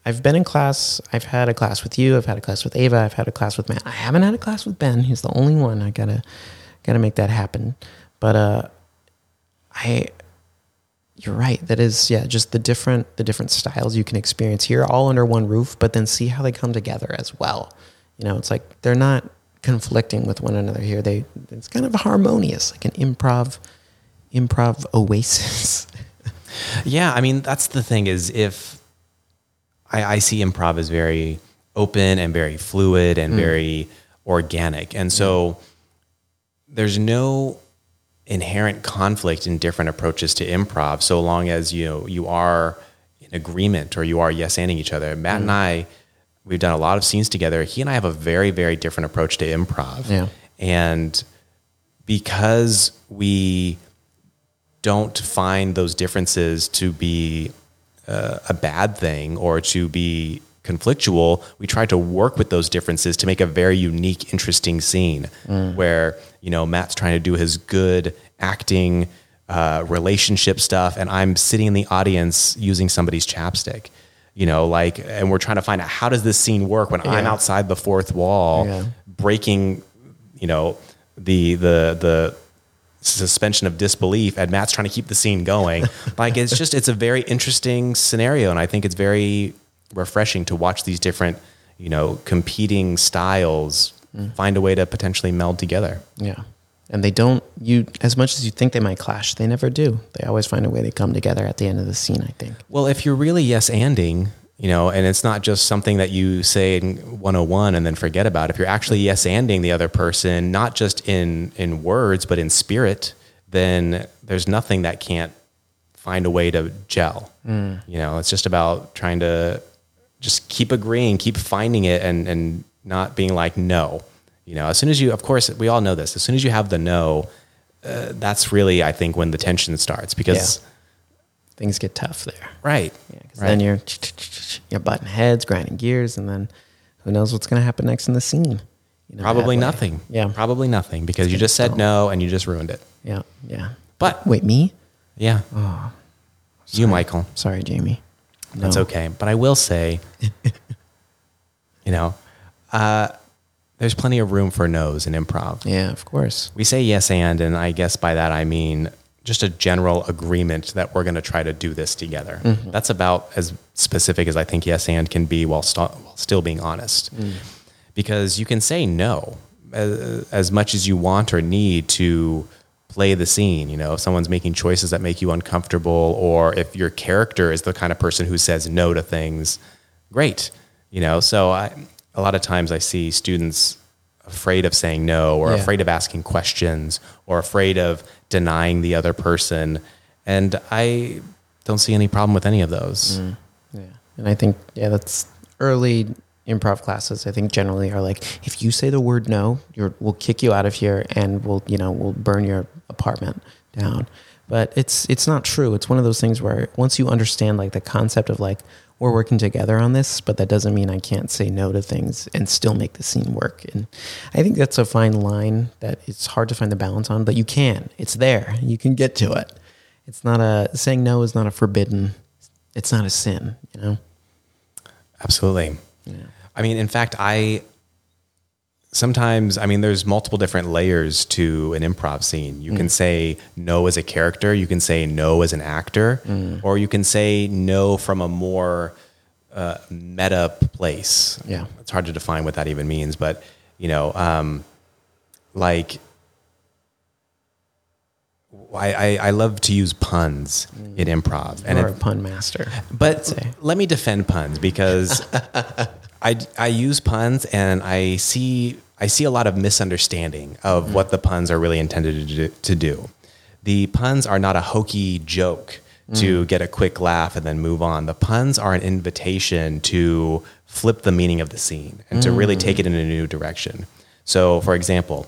I've been in class. I've had a class with you. I've had a class with Ava. I've had a class with Matt. I haven't had a class with Ben. He's the only one. I gotta make that happen. But you're right. That is, just the different styles you can experience here, all under one roof. But then see how they come together as well. You know, it's like they're not conflicting with one another here. It's kind of harmonious, like an improv oasis. Yeah, I mean, that's the thing is if I see improv as very open and very fluid and very organic. And so there's no inherent conflict in different approaches to improv so long as, you know, you are in agreement or you are yes-anding each other. Matt and I, we've done a lot of scenes together. He and I have a very, very different approach to improv. Yeah. And because we don't find those differences to be a bad thing or to be conflictual, we try to work with those differences to make a very unique, interesting scene where, you know, Matt's trying to do his good acting, relationship stuff, and I'm sitting in the audience using somebody's chapstick, you know, like, and we're trying to find out how does this scene work when I'm outside the fourth wall, breaking, you know, the suspension of disbelief, and Matt's trying to keep the scene going. Like, it's just, it's a very interesting scenario. And I think it's very refreshing to watch these different, you know, competing styles find a way to potentially meld together. Yeah. And they don't, as much as you think they might clash, they never do. They always find a way to come together at the end of the scene, I think. Well, if you're really yes-anding, you know, and it's not just something that you say in 101 and then forget about. If you're actually yes-anding the other person, not just in words, but in spirit, then there's nothing that can't find a way to gel. You know, it's just about trying to just keep agreeing, keep finding it and not being like, no. You know, as soon as you, of course, we all know this, as soon as you have the no, that's really, I think, when the tension starts because... Yeah. Things get tough there. Right. Yeah, because then you're butting heads, grinding gears, and then who knows what's going to happen next in the scene. You know, probably nothing. Yeah. Probably nothing because you just said no and you just ruined it. Yeah. Yeah. But wait, me? Yeah. Oh. Sorry. You, Michael. Sorry, Jaymie. No. That's okay. But I will say, you know, there's plenty of room for no's in improv. Yeah, of course. We say yes and I guess by that I mean... just a general agreement that we're going to try to do this together. Mm-hmm. That's about as specific as I think yes and can be while still being honest. Because you can say no as much as you want or need to play the scene. You know, if someone's making choices that make you uncomfortable, or if your character is the kind of person who says no to things, great. You know, so a lot of times I see students afraid of saying no, or afraid of asking questions, or afraid of denying the other person. And I don't see any problem with any of those. Yeah. And I think, that's early improv classes, I think generally are like, if you say the word no, we'll kick you out of here and we'll burn your apartment down. But it's not true. It's one of those things where once you understand like the concept of like, we're working together on this, but that doesn't mean I can't say no to things and still make the scene work. And I think that's a fine line that it's hard to find the balance on, but you can. It's there. You can get to it. It's not a, saying no is not a forbidden, it's not a sin, you know? Absolutely. Yeah. I mean, in fact, there's multiple different layers to an improv scene. You can say no as a character, you can say no as an actor, or you can say no from a more meta place. Yeah, it's hard to define what that even means, but you know, I love to use puns in improv. You're a pun master. But let me defend puns because I use puns and I see a lot of misunderstanding of what the puns are really intended to do. The puns are not a hokey joke to get a quick laugh and then move on. The puns are an invitation to flip the meaning of the scene and to really take it in a new direction. So, for example,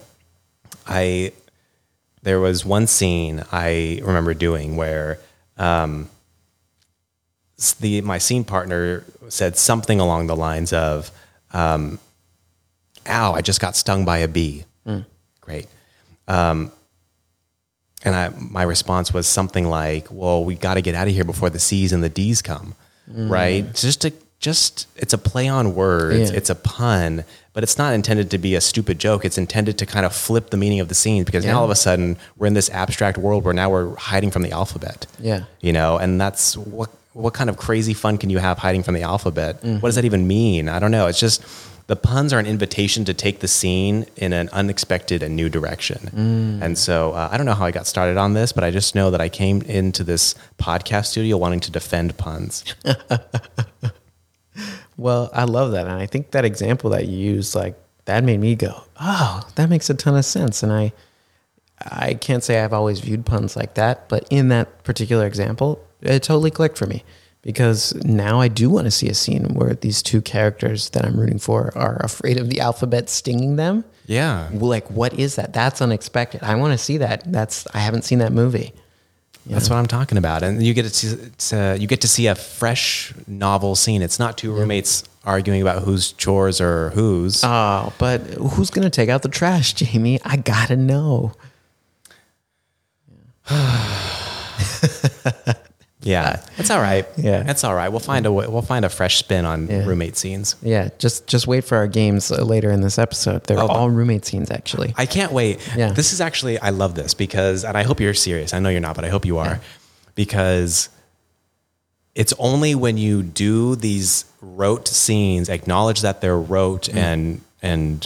there was one scene I remember doing where my scene partner said something along the lines of, ow, I just got stung by a bee. Great. And my response was something like, well, we got to get out of here before the C's and the D's come. Right. So it's a play on words. Yeah. It's a pun, but it's not intended to be a stupid joke. It's intended to kind of flip the meaning of the scene because now all of a sudden we're in this abstract world where now we're hiding from the alphabet. Yeah. You know, and that's what kind of crazy fun can you have hiding from the alphabet? Mm-hmm. What does that even mean? I don't know. It's just the puns are an invitation to take the scene in an unexpected and new direction. And so I don't know how I got started on this, but I just know that I came into this podcast studio wanting to defend puns. Well, I love that. And I think that example that you used, like that made me go, oh, that makes a ton of sense. And I can't say I've always viewed puns like that, but in that particular example, it totally clicked for me because now I do want to see a scene where these two characters that I'm rooting for are afraid of the alphabet stinging them. Yeah. Like, what is that? That's unexpected. I want to see that. I haven't seen that movie. That's what I'm talking about. And you get to see, a fresh novel scene. It's not two roommates arguing about whose chores or whose. Oh, but who's going to take out the trash, Jaymie? I got to know. Yeah, that's all right. Yeah, that's all right. We'll find a fresh spin on roommate scenes. Yeah, just wait for our games later in this episode. They're all roommate scenes, actually. I can't wait. Yeah, this is actually, I love this because, and I hope you're serious. I know you're not, but I hope you are, because it's only when you do these rote scenes, acknowledge that they're rote and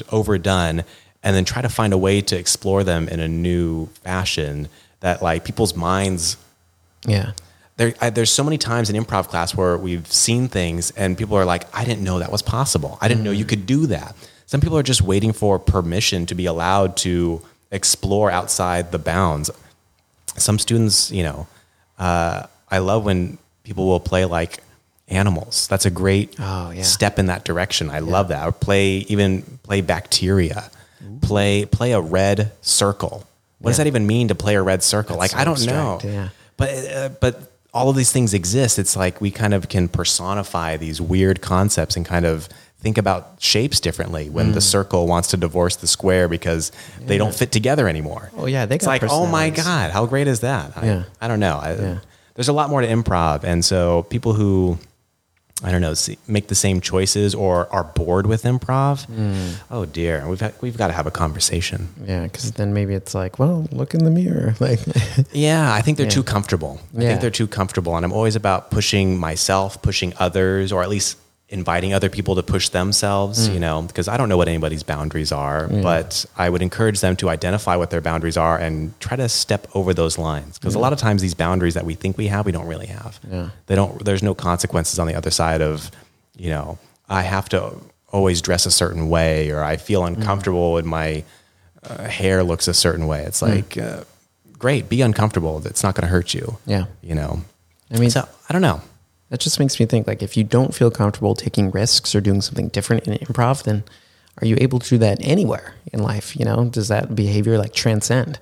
overdone, and then try to find a way to explore them in a new fashion that like people's minds. Yeah. There's so many times in improv class where we've seen things and people are like, I didn't know that was possible. I didn't know you could do that. Some people are just waiting for permission to be allowed to explore outside the bounds. Some students, you know, I love when people will play like animals. That's a great step in that direction. I love that. Or play bacteria. Play a red circle. What does that even mean to play a red circle? That's like, so I don't know. Yeah. But all of these things exist. It's like we kind of can personify these weird concepts and kind of think about shapes differently when the circle wants to divorce the square because they don't fit together anymore. Oh yeah. It's like, oh my God, how great is that? I don't know. There's a lot more to improv. And so people who, I don't know, make the same choices or are bored with improv. Oh dear. We've got to have a conversation. Yeah. Cause then maybe it's like, well, look in the mirror. Like, yeah, I think they're too comfortable. I think they're too comfortable. And I'm always about pushing myself, pushing others, or at least inviting other people to push themselves, you know, because I don't know what anybody's boundaries are, but I would encourage them to identify what their boundaries are and try to step over those lines. Because a lot of times these boundaries that we think we have, we don't really have. Yeah. There's no consequences on the other side of, you know, I have to always dress a certain way, or I feel uncomfortable when my hair looks a certain way. It's like, great, be uncomfortable. It's not going to hurt you. Yeah. You know, I mean, so I don't know. That just makes me think, like, if you don't feel comfortable taking risks or doing something different in improv, then are you able to do that anywhere in life? You know, does that behavior like transcend?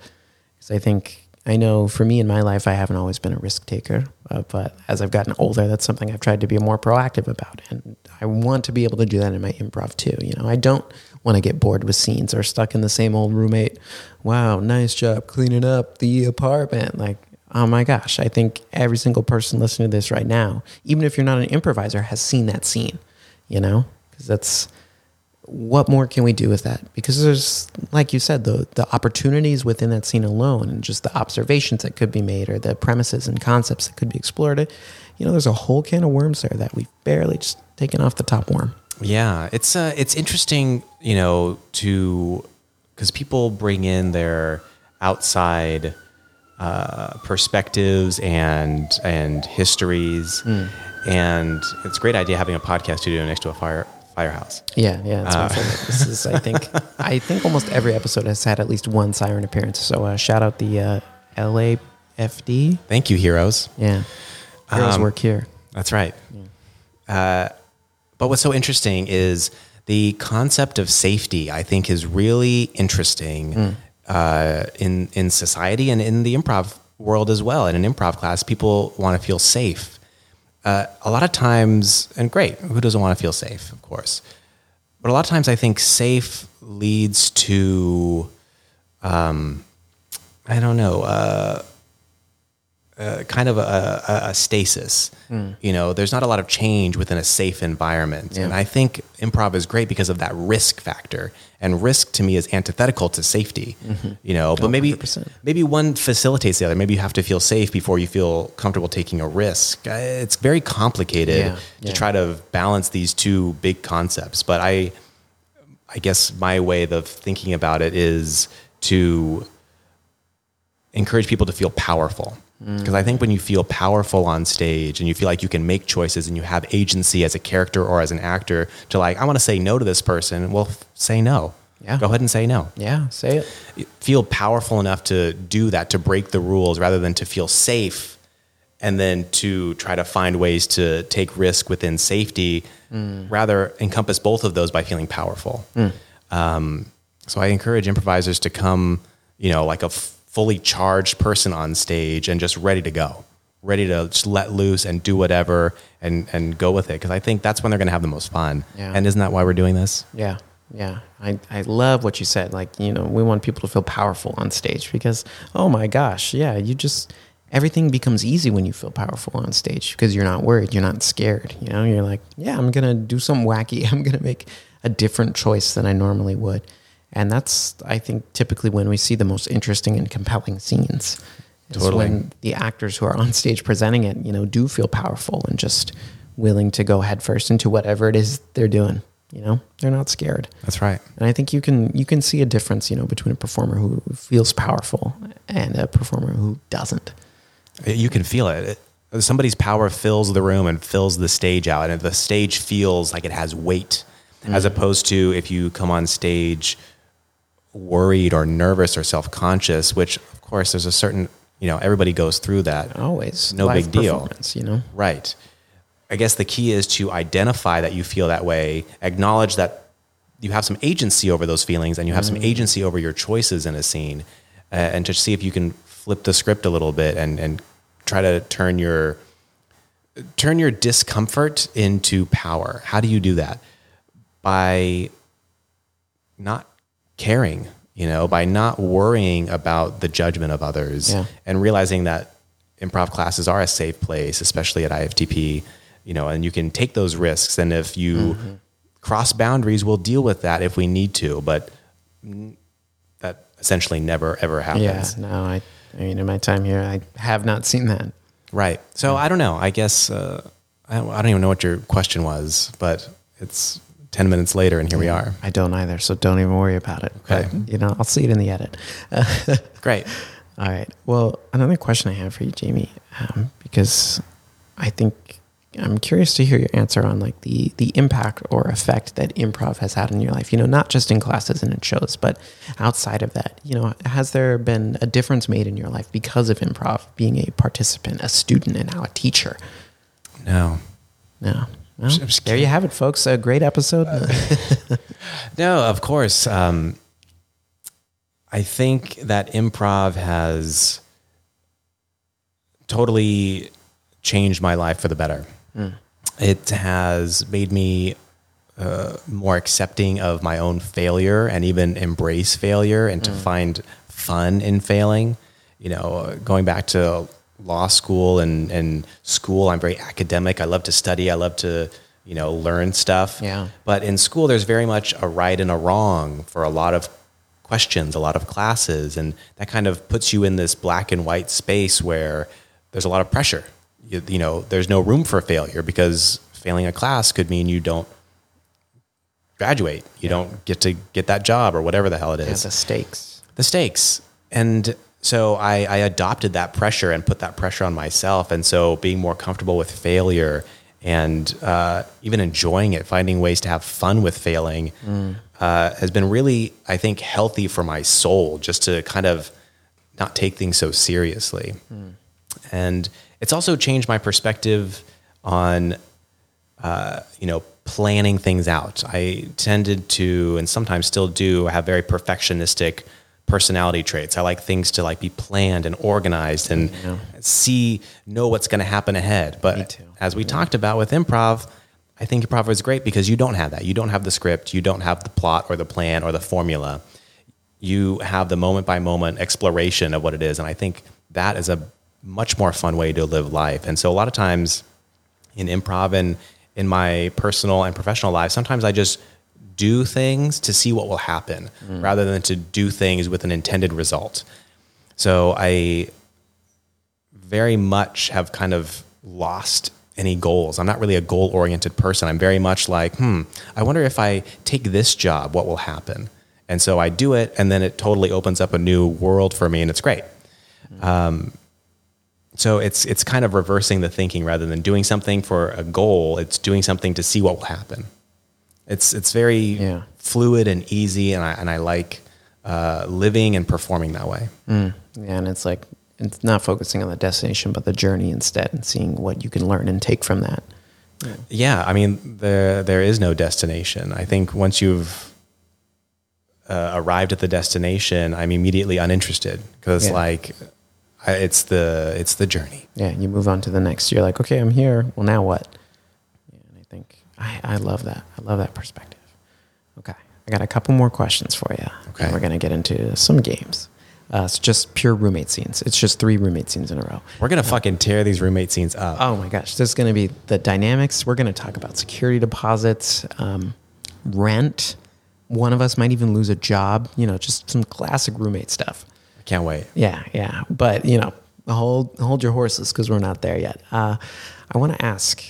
Because I think I know for me in my life, I haven't always been a risk taker, but as I've gotten older, that's something I've tried to be more proactive about. And I want to be able to do that in my improv too. You know, I don't want to get bored with scenes or stuck in the same old roommate. Wow, nice job cleaning up the apartment. Like, oh my gosh, I think every single person listening to this right now, even if you're not an improviser, has seen that scene, you know, because that's, what more can we do with that? Because there's, like you said, the opportunities within that scene alone and just the observations that could be made or the premises and concepts that could be explored. You know, there's a whole can of worms there that we've barely just taken off the top worm. Yeah, it's interesting, you know, because people bring in their outside perspectives and histories. Mm. And it's a great idea having a podcast studio next to a firehouse. Yeah, that's my favorite. This is, I think almost every episode has had at least one siren appearance. So shout out the LAFD. Thank you, heroes. Yeah, heroes work here. That's right. Yeah. But what's so interesting is the concept of safety. I think is really interesting in society and in the improv world as well. In an improv class, people want to feel safe. A lot of times, and great, who doesn't want to feel safe, of course. But a lot of times I think safe leads to, kind of a stasis. Mm. You know, there's not a lot of change within a safe environment. Yeah. And I think improv is great because of that risk factor. And risk to me is antithetical to safety, mm-hmm. you know, but 100%. maybe one facilitates the other. Maybe you have to feel safe before you feel comfortable taking a risk. It's very complicated to try to balance these two big concepts. But I guess my way of thinking about it is to encourage people to feel powerful. Because I think when you feel powerful on stage and you feel like you can make choices and you have agency as a character or as an actor to I want to say no to this person. Well, say no. Yeah. Go ahead and say no. Yeah, say it. You feel powerful enough to do that, to break the rules rather than to feel safe and then to try to find ways to take risk within safety. Rather encompass both of those by feeling powerful. So I encourage improvisers to come, you know, like a fully charged person on stage and just ready to go, ready to just let loose and do whatever and go with it. Because I think that's when they're going to have the most fun. Yeah. And isn't that why we're doing this? Yeah. Yeah. I love what you said. Like, you know, we want people to feel powerful on stage because, oh my gosh, yeah, everything becomes easy when you feel powerful on stage because you're not worried, you're not scared. You know, you're like, yeah, I'm going to do something wacky. I'm going to make a different choice than I normally would. And that's, I think, typically when we see the most interesting and compelling scenes. Totally. It's when the actors who are on stage presenting it, you know, do feel powerful and just willing to go headfirst into whatever it is they're doing. You know, they're not scared. That's right. And I think you can see a difference, you know, between a performer who feels powerful and a performer who doesn't. You can feel it. Somebody's power fills the room and fills the stage out, and the stage feels like it has weight, as opposed to if you come on stage worried or nervous or self-conscious, which of course there's a certain, you know, everybody goes through that. Always. No big deal. You know? Right. I guess the key is to identify that you feel that way, acknowledge that you have some agency over those feelings and you have some agency over your choices in a scene, and to see if you can flip the script a little bit and try to turn your discomfort into power. How do you do that? By not caring, you know, by not worrying about the judgment of others and realizing that improv classes are a safe place, especially at IFTP, you know, and you can take those risks. And if you cross boundaries, we'll deal with that if we need to, but that essentially never, ever happens. Yeah, no, I mean, in my time here, I have not seen that. Right. So I don't know, I guess, I don't even know what your question was, but it's 10 minutes later and here we are. I don't either, so don't even worry about it. Okay. But, you know, I'll see it in the edit. Great. All right. Well, another question I have for you, Jaymie, because I think I'm curious to hear your answer on like the impact or effect that improv has had in your life, you know, not just in classes and in shows, but outside of that, you know, has there been a difference made in your life because of improv, being a participant, a student, and now a teacher? No. Well, there you have it, folks. A great episode. No, of course. I think that improv has totally changed my life for the better. Mm. It has made me more accepting of my own failure and even embrace failure and to find fun in failing. You know, going back to law school and school, I'm very academic. I love to study. I love to, you know, learn stuff. Yeah. But in school, there's very much a right and a wrong for a lot of questions, a lot of classes. And that kind of puts you in this black and white space where there's a lot of pressure. You know, there's no room for failure because failing a class could mean you don't graduate. You don't get to get that job or whatever the hell it is. Yeah, the stakes. And so I adopted that pressure and put that pressure on myself. And so being more comfortable with failure and even enjoying it, finding ways to have fun with failing has been really, I think, healthy for my soul, just to kind of not take things so seriously. Mm. And it's also changed my perspective on, you know, planning things out. I tended to, and sometimes still do, have very perfectionistic personality traits. I like things to like be planned and organized and know what's going to happen ahead. But as we talked about with improv, I think improv is great because you don't have that. You don't have the script. You don't have the plot or the plan or the formula. You have the moment by moment exploration of what it is. And I think that is a much more fun way to live life. And so a lot of times in improv and in my personal and professional life, sometimes I just do things to see what will happen rather than to do things with an intended result. So I very much have kind of lost any goals. I'm not really a goal-oriented person. I'm very much like, I wonder if I take this job, what will happen? And so I do it, and then it totally opens up a new world for me, and it's great. So it's kind of reversing the thinking. Rather than doing something for a goal, it's doing something to see what will happen. It's very fluid and easy, and I like living and performing that way. Mm. Yeah, and it's like it's not focusing on the destination, but the journey instead, and seeing what you can learn and take from that. Yeah, I mean there is no destination. I think once you've arrived at the destination, I'm immediately uninterested because like. It's the journey. Yeah, you move on to the next. You're like, okay, I'm here. Well, now what? Yeah, and I think I love that. I love that perspective. Okay, I got a couple more questions for you. Okay, and we're gonna get into some games. It's just pure roommate scenes. It's just 3 roommate scenes in a row. We're gonna fucking tear these roommate scenes up. Oh my gosh, there's gonna be the dynamics. We're gonna talk about security deposits, rent. One of us might even lose a job. You know, just some classic roommate stuff. Can't wait. Yeah. But, you know, hold your horses because we're not there yet. I want to ask,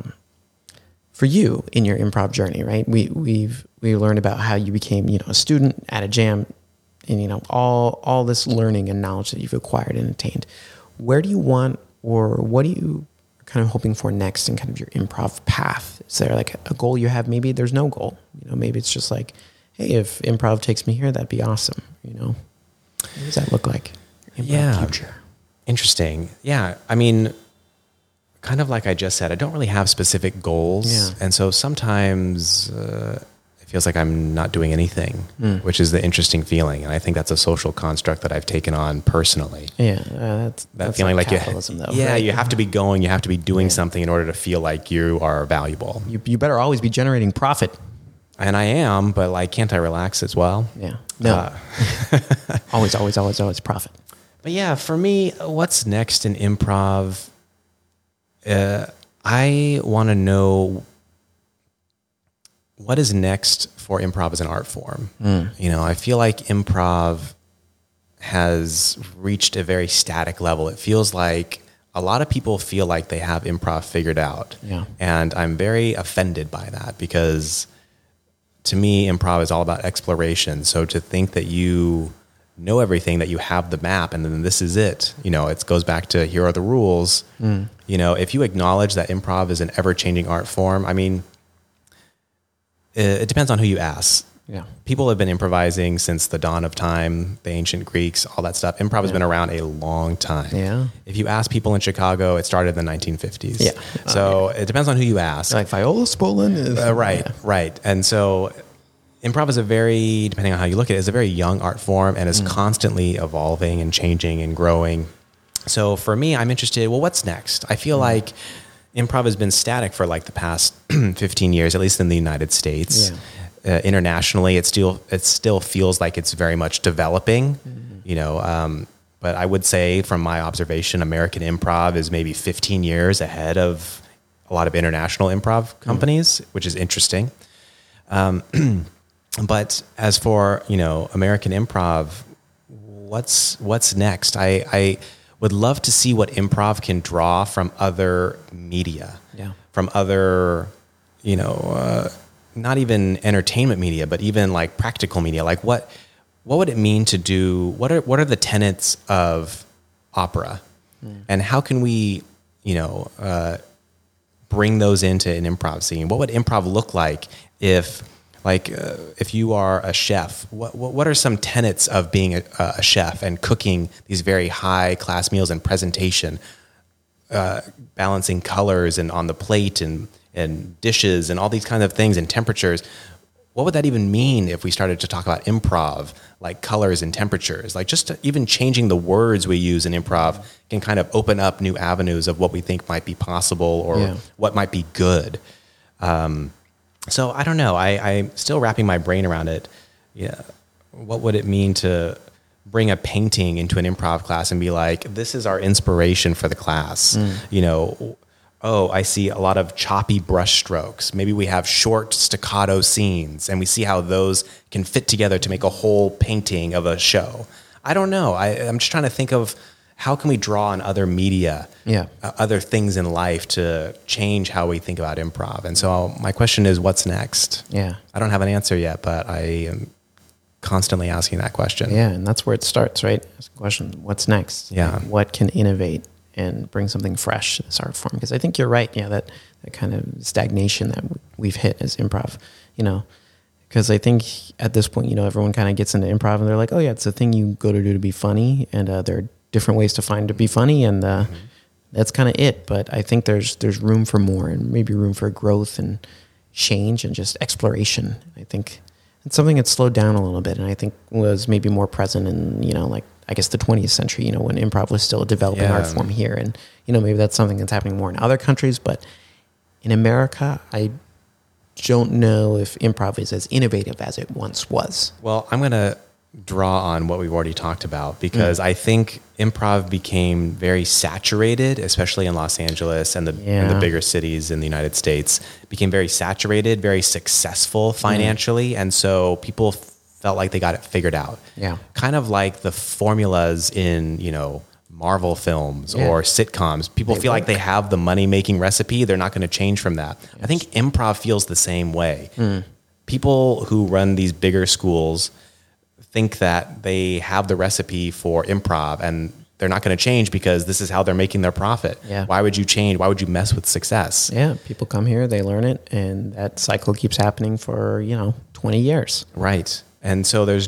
for you in your improv journey, right? We learned about how you became, you know, a student at a jam and, you know, all this learning and knowledge that you've acquired and attained. Where do you want, or what are you kind of hoping for next in kind of your improv path? Is there like a goal you have? Maybe there's no goal. You know, maybe it's just like, hey, if improv takes me here, that'd be awesome, you know? What does that look like in the future? Interesting. Yeah. I mean, kind of like I just said, I don't really have specific goals. Yeah. And so sometimes it feels like I'm not doing anything, which is the interesting feeling. And I think that's a social construct that I've taken on personally. Yeah. That's feeling like capitalism, though. Yeah. Right? You have to be going, you have to be doing something in order to feel like you are valuable. You better always be generating profit. And I am, but like, can't I relax as well? Yeah. No. Always profit. But yeah, for me, what's next in improv? I want to know what is next for improv as an art form. Mm. You know, I feel like improv has reached a very static level. It feels like a lot of people feel like they have improv figured out. Yeah. And I'm very offended by that because to me, improv is all about exploration. So to think that you know everything, that you have the map, and then this is it, you know, it goes back to here are the rules. Mm. You know, if you acknowledge that improv is an ever-changing art form, I mean, it depends on who you ask. Yeah, people have been improvising since the dawn of time, the ancient Greeks, all that stuff. Improv has been around a long time. Yeah. If you ask people in Chicago, it started in the 1950s. Yeah. So it depends on who you ask. Like Viola Spolin is... Right. And so improv is a very, depending on how you look at it, is a very young art form and is constantly evolving and changing and growing. So for me, I'm interested, well, what's next? I feel like improv has been static for like the past 15 years, at least in the United States. Yeah. Internationally, it still feels like it's very much developing, you know. But I would say, from my observation, American improv is maybe 15 years ahead of a lot of international improv companies, which is interesting. But as for, you know, American improv, what's next? I would love to see what improv can draw from other media, from other, you know, not even entertainment media, but even like practical media. Like what would it mean to do? What are the tenets of opera, and how can we, you know, bring those into an improv scene? What would improv look like if you are a chef? What are some tenets of being a chef and cooking these very high class meals and presentation, balancing colors and on the plate and dishes and all these kinds of things and temperatures? What would that even mean if we started to talk about improv, like colors and temperatures? Like just even changing the words we use in improv can kind of open up new avenues of what we think might be possible or what might be good. So I don't know. I'm still wrapping my brain around it. Yeah. What would it mean to bring a painting into an improv class and be like, this is our inspiration for the class? You know, oh, I see a lot of choppy brush strokes. Maybe we have short staccato scenes and we see how those can fit together to make a whole painting of a show. I don't know. I'm just trying to think of how can we draw on other media, other things in life to change how we think about improv. And so my question is, what's next? Yeah. I don't have an answer yet, but I am constantly asking that question. Yeah, and that's where it starts, right? Ask the question, what's next? Yeah. Like, what can innovate and bring something fresh to this art form? Because I think you're right, that kind of stagnation that we've hit as improv, you know, because I think at this point, you know, everyone kind of gets into improv and they're like, oh yeah, it's a thing you go to do to be funny, and there are different ways to find to be funny, and that's kind of it. But I think there's room for more, and maybe room for growth and change and just exploration. I think it's something that's slowed down a little bit, and I think was maybe more present in, you know, like, I guess the 20th century, you know, when improv was still a developing art form here. And, you know, maybe that's something that's happening more in other countries. But in America, I don't know if improv is as innovative as it once was. Well, I'm going to draw on what we've already talked about, because I think improv became very saturated, especially in Los Angeles and the bigger cities in the United States. It became very saturated, very successful financially. And so people felt like they got it figured out. Yeah. Kind of like the formulas in, you know, Marvel films or sitcoms. People feel like they have the money-making recipe. They're not going to change from that. Yes. I think improv feels the same way. People who run these bigger schools think that they have the recipe for improv and they're not going to change because this is how they're making their profit. Yeah. Why would you change? Why would you mess with success? Yeah. People come here, they learn it, and that cycle keeps happening for, you know, 20 years. Right. And so there's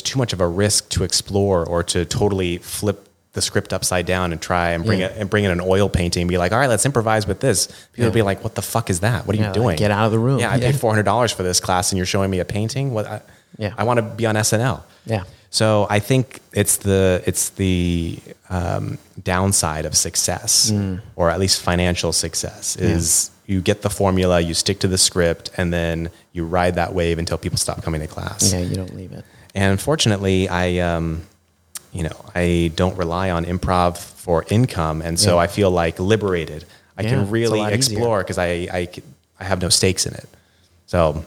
too much of a risk to explore or to totally flip the script upside down and try and bring in an oil painting and be like, all right, let's improvise with this. People will be like, what the fuck is that? What are you doing? Like, get out of the room. Yeah, I paid $400 for this class and you're showing me a painting? What? I want to be on SNL. Yeah. So I think it's the downside of success, or at least financial success, is you get the formula, you stick to the script, and then you ride that wave until people stop coming to class. Yeah, you don't leave it. And unfortunately, I don't rely on improv for income, and so I feel like liberated. I can really explore because I have no stakes in it. So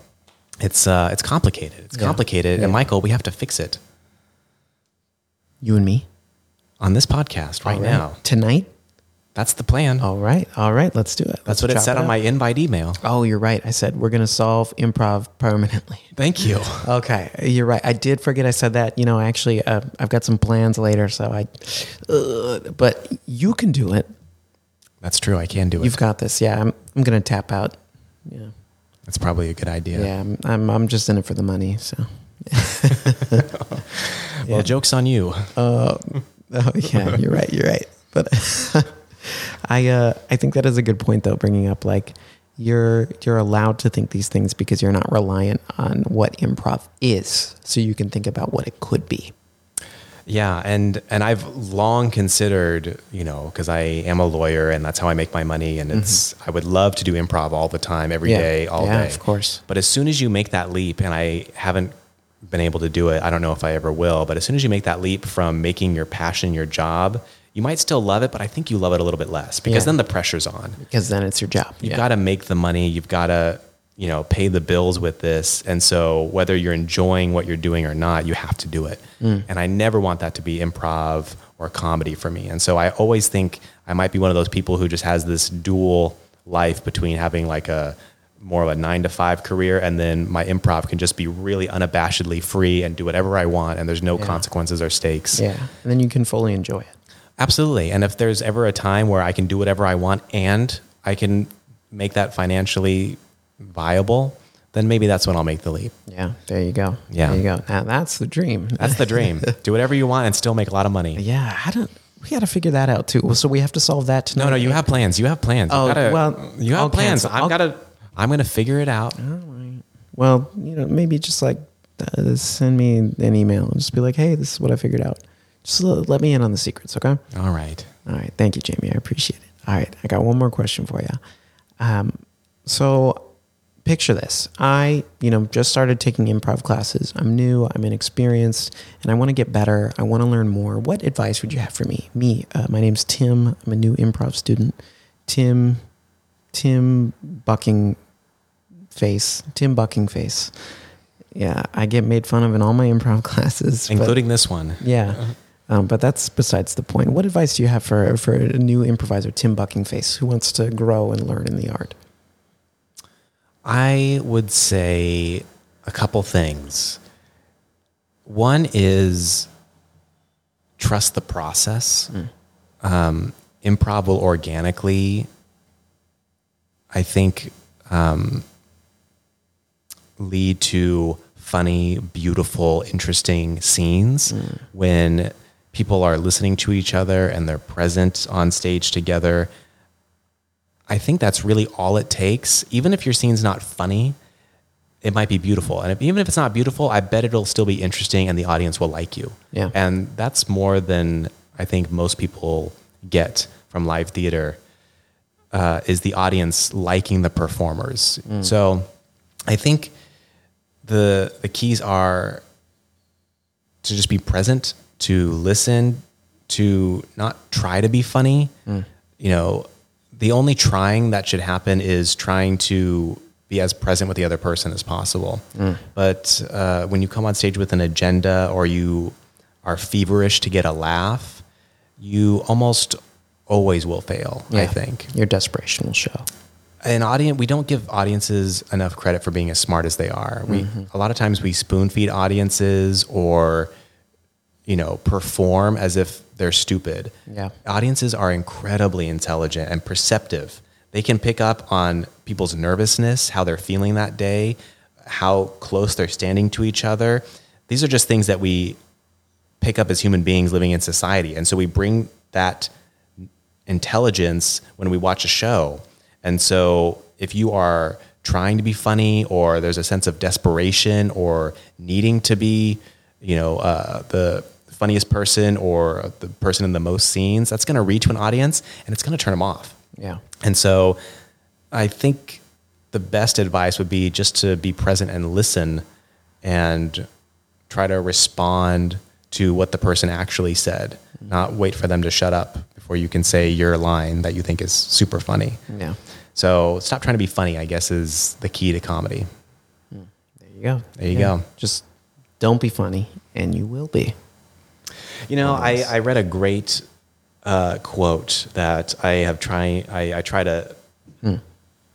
it's complicated. It's complicated, and Michael, we have to fix it. You and me? On this podcast right now. Tonight? That's the plan. All right. Let's do it. That's what it said on my invite email. Oh, you're right. I said, we're going to solve improv permanently. Thank you. Okay. You're right. I did forget I said that. You know, actually, I've got some plans later, so but you can do it. That's true. I can do it. You've got this. Yeah. I'm going to tap out. Yeah. That's probably a good idea. Yeah. I'm just in it for the money, so. Well, joke's on you. Yeah, you're right. But I think that is a good point, though, bringing up, like, you're allowed to think these things because you're not reliant on what improv is, so you can think about what it could be. Yeah, and I've long considered, you know, because I am a lawyer and that's how I make my money, and it's I would love to do improv all the time, every day, all day. Yeah, of course. But as soon as you make that leap, and I haven't been able to do it, I don't know if I ever will, but as soon as you make that leap from making your passion your job, you might still love it, but I think you love it a little bit less because then the pressure's on. Because then it's your job. You've got to make the money. You've got to, you know, pay the bills with this. And so whether you're enjoying what you're doing or not, you have to do it. And I never want that to be improv or comedy for me. And so I always think I might be one of those people who just has this dual life between having like a more of a 9-to-5 career, and then my improv can just be really unabashedly free and do whatever I want, and there's no consequences or stakes. Yeah, and then you can fully enjoy it. Absolutely. And if there's ever a time where I can do whatever I want and I can make that financially viable, then maybe that's when I'll make the leap. Yeah, there you go. Yeah. There you go. Now, that's the dream. That's the dream. Do whatever you want and still make a lot of money. Yeah, we got to figure that out too. Well, so we have to solve that tonight. No, you have plans. You have plans. Oh, you have plans. I'm going to figure it out. All right. Well, you know, maybe just like send me an email and just be like, hey, this is what I figured out. Just let me in on the secrets, okay? All right. All right. Thank you, Jaymie. I appreciate it. All right. I got one more question for you. So picture this. I, just started taking improv classes. I'm new. I'm inexperienced. And I want to get better. I want to learn more. What advice would you have for me? My name's Tim. I'm a new improv student. Tim Buckingface. Yeah, I get made fun of in all my improv classes. Including this one. Yeah, but that's besides the point. What advice do you have for a new improviser, Tim Buckingface, who wants to grow and learn in the art? I would say a couple things. One is trust the process. Improv will organically, I think, lead to funny, beautiful, interesting scenes when people are listening to each other and they're present on stage together. I think that's really all it takes. Even if your scene's not funny, it might be beautiful. And even if it's not beautiful, I bet it'll still be interesting and the audience will like you. Yeah. And that's more than I think most people get from live theater, is the audience liking the performers. So I think the keys are to just be present, to listen, to not try to be funny. You know, the only trying that should happen is trying to be as present with the other person as possible. But when you come on stage with an agenda or you are feverish to get a laugh, you almost always will fail, I think. Your desperation will show. We don't give audiences enough credit for being as smart as they are. A lot of times we spoon feed audiences or, perform as if they're stupid. Yeah. Audiences are incredibly intelligent and perceptive. They can pick up on people's nervousness, how they're feeling that day, how close they're standing to each other. These are just things that we pick up as human beings living in society. And so we bring that intelligence when we watch a show. And so if you are trying to be funny or there's a sense of desperation or needing to be, the funniest person or the person in the most scenes, that's going to reach an audience and it's going to turn them off. Yeah. And so I think the best advice would be just to be present and listen and try to respond to what the person actually said, not wait for them to shut up before you can say your line that you think is super funny. Yeah. So stop trying to be funny, I guess, is the key to comedy. There you go. There you go. Just don't be funny and you will be. I read a great quote that I have try to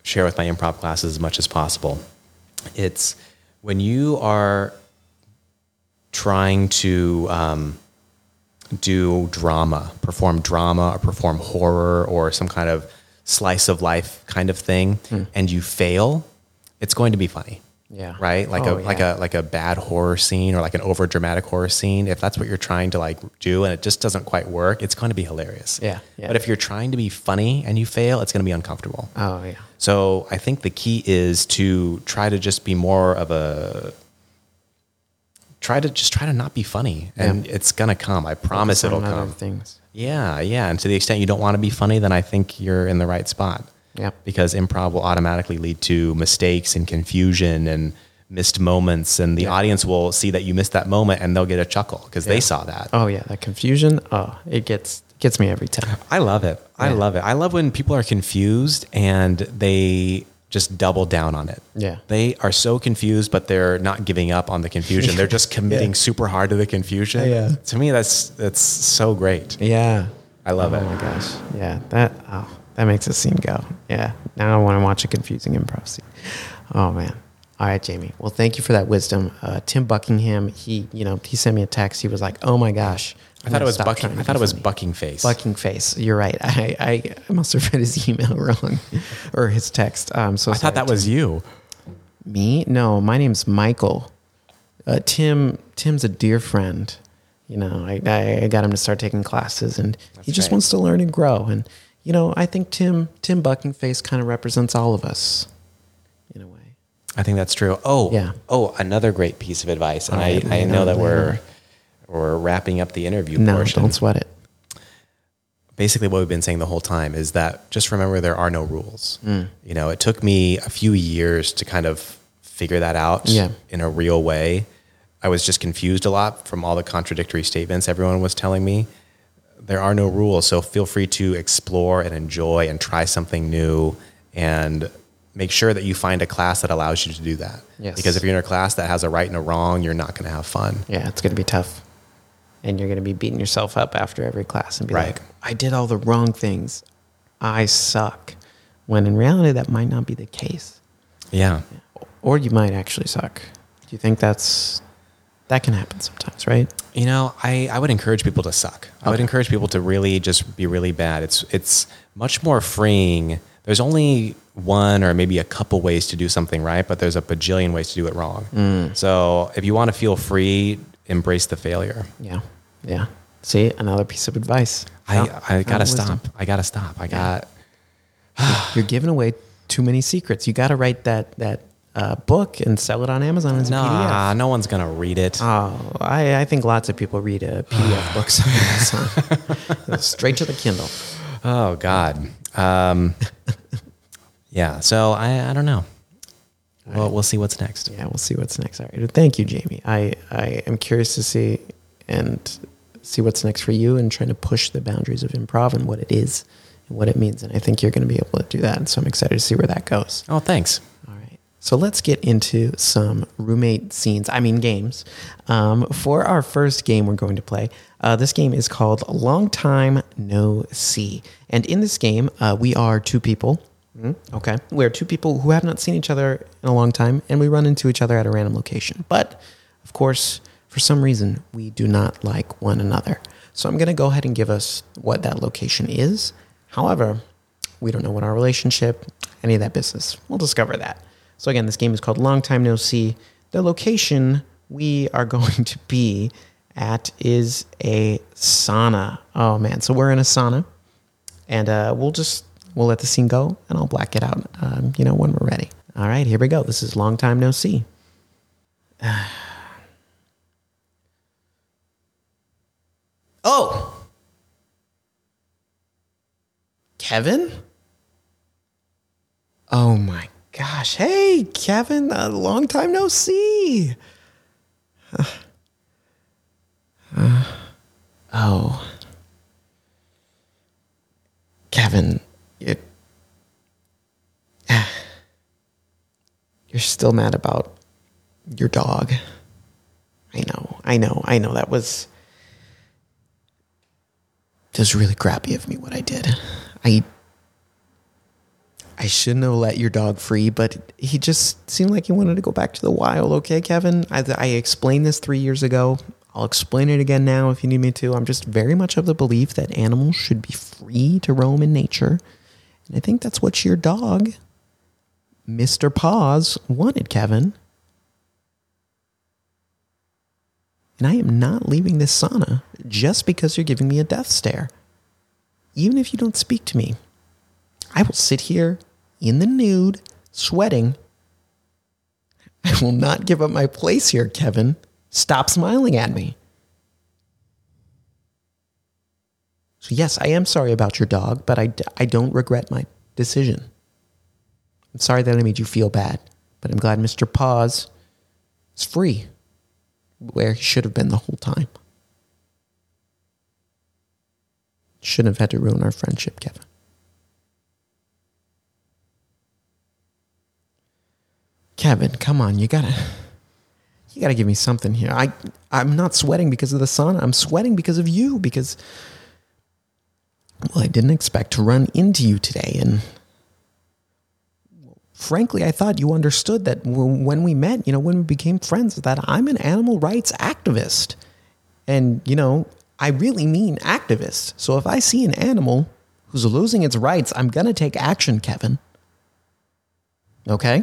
share with my improv classes as much as possible. It's when you are trying to do drama, perform drama or perform horror or some kind of slice of life kind of thing, and you fail, it's going to be funny. Yeah. Right? Like a bad horror scene or like an over dramatic horror scene. If that's what you're trying to do and it just doesn't quite work, it's going to be hilarious. Yeah. But if you're trying to be funny and you fail, it's going to be uncomfortable. Oh yeah. So I think the key is to try to just be more of a try to not be funny, and it's gonna come. I promise it'll come. Things. Yeah, yeah. And to the extent you don't want to be funny, then I think you're in the right spot. Yeah. Because improv will automatically lead to mistakes and confusion and missed moments, and the audience will see that you missed that moment and they'll get a chuckle because they saw that. Oh yeah, that confusion. Oh, it gets me every time. I love it. Yeah. I love it. I love when people are confused and they just double down on it. Yeah. They are so confused, but they're not giving up on the confusion. They're just committing super hard to the confusion. Yeah. To me, that's so great. Yeah. I love it. Oh my gosh. Yeah. That makes a scene go. Yeah. Now I want to watch a confusing improv scene. Oh man. All right, Jaymie. Well, thank you for that wisdom. Tim Buckingham, he sent me a text. He was like, "Oh my gosh." I thought it was Buckingface. Buckingface. You're right. I must have read his email wrong or his text. I thought that was you. Me? No, my name's Michael. Tim's a dear friend. You know, I got him to start taking classes, and he just wants to learn and grow. And you know, I think Tim Buckingface kind of represents all of us in a way. I think that's true. Oh, yeah. Oh, another great piece of advice, and I know that we're wrapping up the interview portion. No, don't sweat it. Basically what we've been saying the whole time is that just remember there are no rules. Mm. You know, it took me a few years to kind of figure that out in a real way. I was just confused a lot from all the contradictory statements everyone was telling me. There are no rules, so feel free to explore and enjoy and try something new, and make sure that you find a class that allows you to do that. Yes. Because if you're in a class that has a right and a wrong, you're not going to have fun. Yeah, it's going to be tough. And you're going to be beating yourself up after every class and be like, I did all the wrong things. I suck. When in reality, that might not be the case. Yeah. Or you might actually suck. Do you think that can happen sometimes, right? You know, I would encourage people to suck. Okay. I would encourage people to really just be really bad. It's much more freeing. There's only one or maybe a couple ways to do something right, but there's a bajillion ways to do it wrong. Mm. So if you want to feel free, embrace the failure. Yeah. Yeah. See, another piece of advice. I gotta stop. You're giving away too many secrets. You gotta write that book and sell it on Amazon as a PDF. Nah, no one's gonna read it. Oh, I think lots of people read a PDF books on Amazon. Straight to the Kindle. Oh God. Yeah. So I don't know. Well, we'll see what's next. Yeah, we'll see what's next. All right. Thank you, Jaymie. I am curious to see what's next for you, and trying to push the boundaries of improv and what it is and what it means. And I think you're going to be able to do that. And so I'm excited to see where that goes. Oh, thanks. All right. So let's get into some roommate scenes. I mean, games. For our first game we're going to play, this game is called Long Time No See. And in this game, we are two people. Okay. We're two people who have not seen each other in a long time, and we run into each other at a random location. But, of course, for some reason, we do not like one another. So I'm going to go ahead and give us what that location is. However, we don't know what our relationship, any of that business. We'll discover that. So again, this game is called Long Time No See. The location we are going to be at is a sauna. Oh, man. So we're in a sauna, and we'll let the scene go, and I'll black it out, when we're ready. All right, here we go. This is Long Time No See. Oh! Kevin? Oh, my gosh. Hey, Kevin, Long Time No See. Oh. Kevin. You're still mad about your dog. I know. That was really crappy of me what I did. I shouldn't have let your dog free, but he just seemed like he wanted to go back to the wild. Okay, Kevin? I explained this 3 years ago. I'll explain it again now if you need me to. I'm just very much of the belief that animals should be free to roam in nature. And I think that's what your dog, Mr. Paws, wanted, Kevin. And I am not leaving this sauna just because you're giving me a death stare. Even if you don't speak to me, I will sit here in the nude, sweating. I will not give up my place here, Kevin. Stop smiling at me. So yes, I am sorry about your dog, but I don't regret my decision. I'm sorry that I made you feel bad, but I'm glad Mr. Paws is free where he should have been the whole time. Shouldn't have had to ruin our friendship, Kevin. Kevin, come on, you gotta give me something here. I'm not sweating because of the sun. I'm sweating because of you, because, well, I didn't expect to run into you today. And frankly, I thought you understood that when we met, when we became friends, that I'm an animal rights activist. And, I really mean activist. So if I see an animal who's losing its rights, I'm going to take action, Kevin. Okay?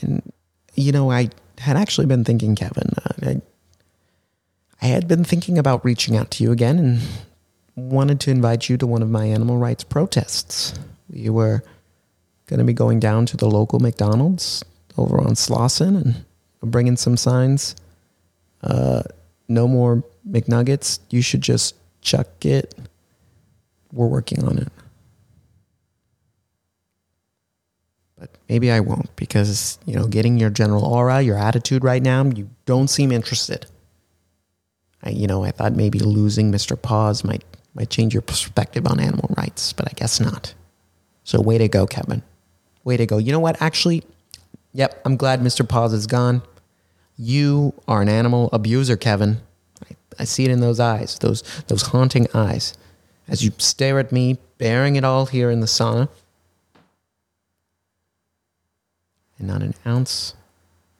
And, I had actually been thinking, Kevin, I had been thinking about reaching out to you again and wanted to invite you to one of my animal rights protests. We were going to be going down to the local McDonald's over on Slauson and bring in some signs. No more McNuggets. You should just chuck it. We're working on it. But maybe I won't because, getting your general aura, your attitude right now, you don't seem interested. I thought maybe losing Mr. Paws might change your perspective on animal rights, but I guess not. So way to go, Kevin. Way to go. You know what? Actually, yep, I'm glad Mr. Paws is gone. You are an animal abuser, Kevin. I see it in those eyes, those haunting eyes. As you stare at me, bearing it all here in the sauna. And not an ounce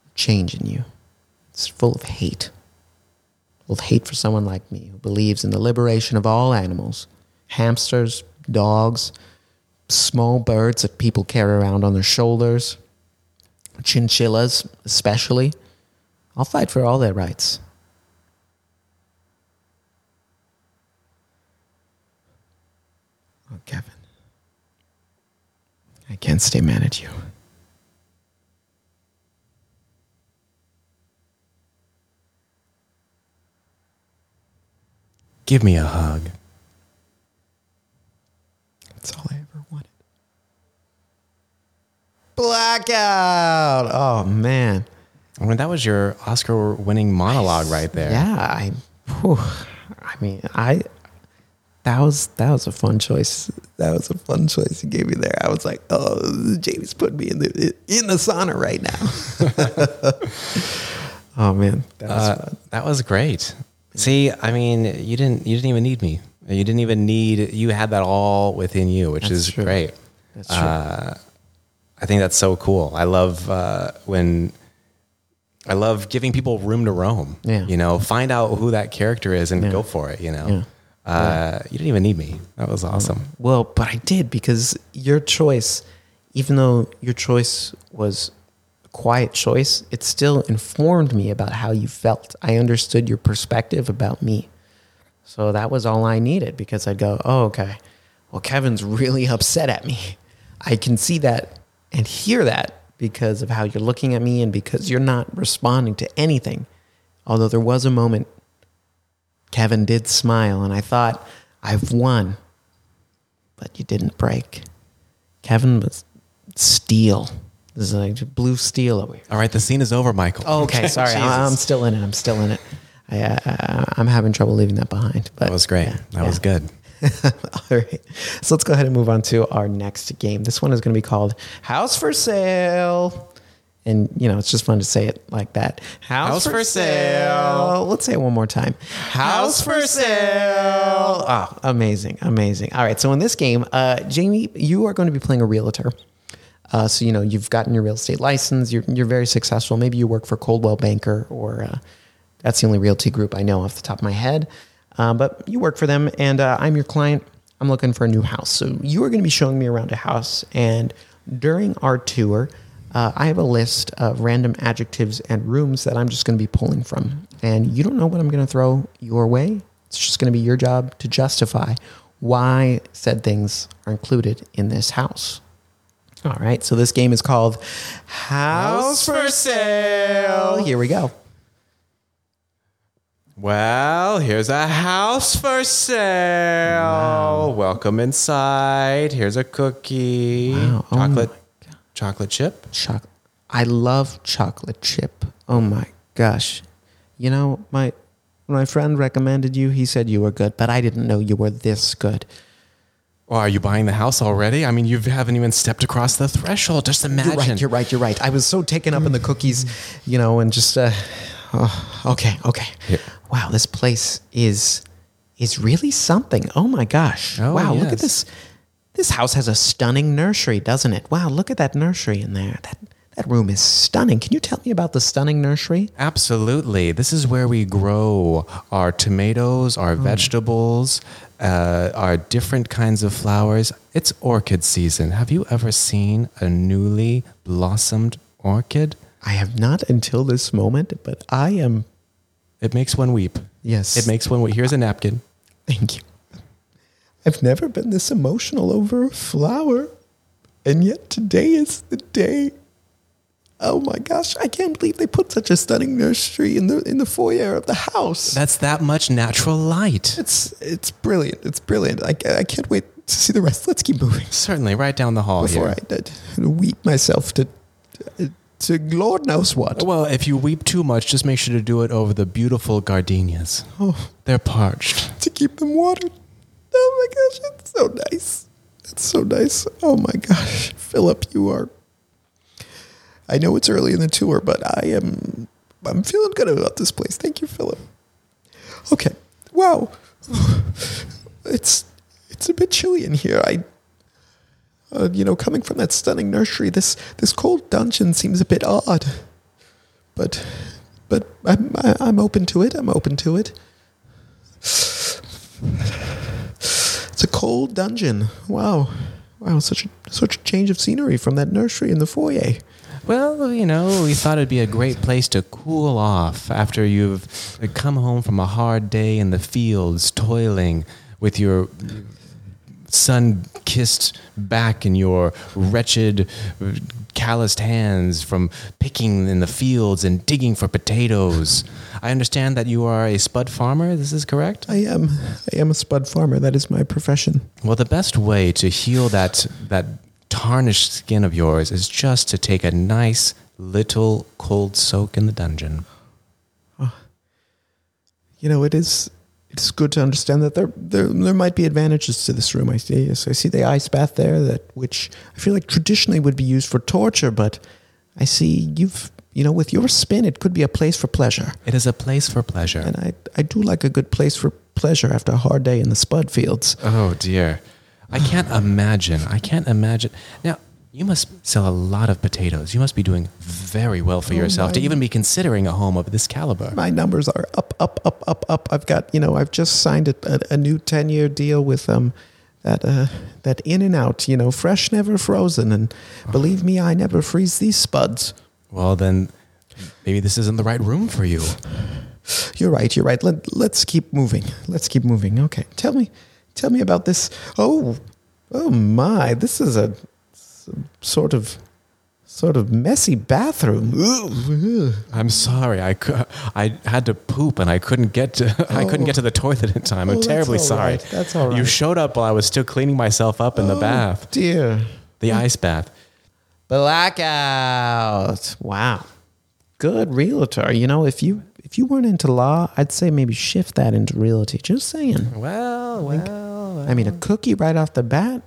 of change in you. It's full of hate. Full of hate for someone like me who believes in the liberation of all animals. Hamsters, dogs, small birds that people carry around on their shoulders. Chinchillas, especially. I'll fight for all their rights. Oh, Kevin. I can't stay mad at you. Give me a hug. That's all I ever wanted. Blackout. Oh, man. I mean, that was your Oscar-winning monologue right there. Yeah. That was a fun choice. That was a fun choice you gave me there. I was like, oh, James put me in the sauna right now. Oh, man. That was fun. That was great. See, I mean, you didn't even need me. You didn't even need, you had that all within you, which is great. That's true. I think that's so cool. I love when I love giving people room to roam. Yeah. Find out who that character is and go for it, Yeah. You didn't even need me. That was awesome. Well, but I did because your choice, even though your choice was a quiet choice, it still informed me about how you felt. I understood your perspective about me. So that was all I needed because I'd go, oh, okay. Well, Kevin's really upset at me. I can see that and hear that because of how you're looking at me and because you're not responding to anything. Although there was a moment Kevin did smile and I thought, I've won. But you didn't break. Kevin was steel. This is like blue steel over here. All right, the scene is over, Michael. Oh, okay, sorry. I'm still in it. I'm having trouble leaving that behind. But that was great. Yeah, that was good. All right, so let's go ahead and move on to our next game. This one is going to be called House for Sale. And, it's just fun to say it like that. House for sale. Let's say it one more time. House for sale. Oh, amazing, amazing. All right, so in this game, Jaymie, you are going to be playing a realtor. So, you've gotten your real estate license. You're very successful. Maybe you work for Coldwell Banker or that's the only realty group I know off the top of my head. But you work for them, and I'm your client. I'm looking for a new house. So you are going to be showing me around a house, and during our tour, I have a list of random adjectives and rooms that I'm just going to be pulling from. And you don't know what I'm going to throw your way. It's just going to be your job to justify why said things are included in this house. All right, so this game is called House for Sale. Here we go. Well, here's a house for sale. Wow. Welcome inside. Here's a cookie. Wow. Chocolate chip. I love chocolate chip. Oh my gosh. You know, my friend recommended you. He said you were good, but I didn't know you were this good. Well, are you buying the house already? I mean, you haven't even stepped across the threshold. Just imagine. You're right. I was so taken up in the cookies, you know, and just... Okay. Yeah. Wow, this place is really something. Oh, my gosh. Oh, wow, yes. Look at this. This house has a stunning nursery, doesn't it? Wow, look at that nursery in there. That room is stunning. Can you tell me about the stunning nursery? Absolutely. This is where we grow our tomatoes, our vegetables, our different kinds of flowers. It's orchid season. Have you ever seen a newly blossomed orchid? I have not until this moment, but I am... It makes one weep. Yes. It makes one weep. Here's a napkin. Thank you. I've never been this emotional over a flower, and yet today is the day. Oh my gosh, I can't believe they put such a stunning nursery in the foyer of the house. That's that much natural light. It's brilliant. It's brilliant. I can't wait to see the rest. Let's keep moving. Certainly, right down the hall before here. I weep myself to Lord knows what. Well, if you weep too much, just make sure to do it over the beautiful gardenias. Oh, they're parched. To keep them watered. Oh my gosh, it's so nice. It's so nice. Oh my gosh, Philip, you are... I know it's early in the tour, but I'm feeling good about this place. Thank you, Philip. Okay. Wow. It's a bit chilly in here. Coming from that stunning nursery, this cold dungeon seems a bit odd. But I'm open to it. I'm open to it. It's a cold dungeon. Wow, such a change of scenery from that nursery in the foyer. Well, you know, we thought it'd be a great place to cool off after you've come home from a hard day in the fields, toiling with your sun-kissed back and your wretched, calloused hands from picking in the fields and digging for potatoes. I understand that you are a spud farmer. This is correct? I am a spud farmer. That is my profession. Well, the best way to heal that tarnished skin of yours is just to take a nice little cold soak in the dungeon. You know, it's good to understand that there might be advantages to this room. I see the ice bath there, which I feel like traditionally would be used for torture, but I see with your spin, it could be a place for pleasure. It is a place for pleasure. And I do like a good place for pleasure after a hard day in the spud fields. Oh dear. I can't imagine. Now, you must sell a lot of potatoes. You must be doing very well for yourself to even be considering a home of this caliber. My numbers are up. I've got, I've just signed a new 10-year deal with that In-N-Out, fresh, never frozen. And believe me, I never freeze these spuds. Well, then maybe this isn't the right room for you. You're right. Let's keep moving. Okay, Tell me about this. Oh my! This is a sort of messy bathroom. Ooh. I'm sorry. I had to poop and I couldn't get to the toilet in time. I'm terribly sorry. Right. That's all right. You showed up while I was still cleaning myself up in the bath. Dear. The ice bath. Blackout. Wow. Good realtor. If you weren't into law, I'd say maybe shift that into realty. Just saying. Well. I mean, a cookie right off the bat?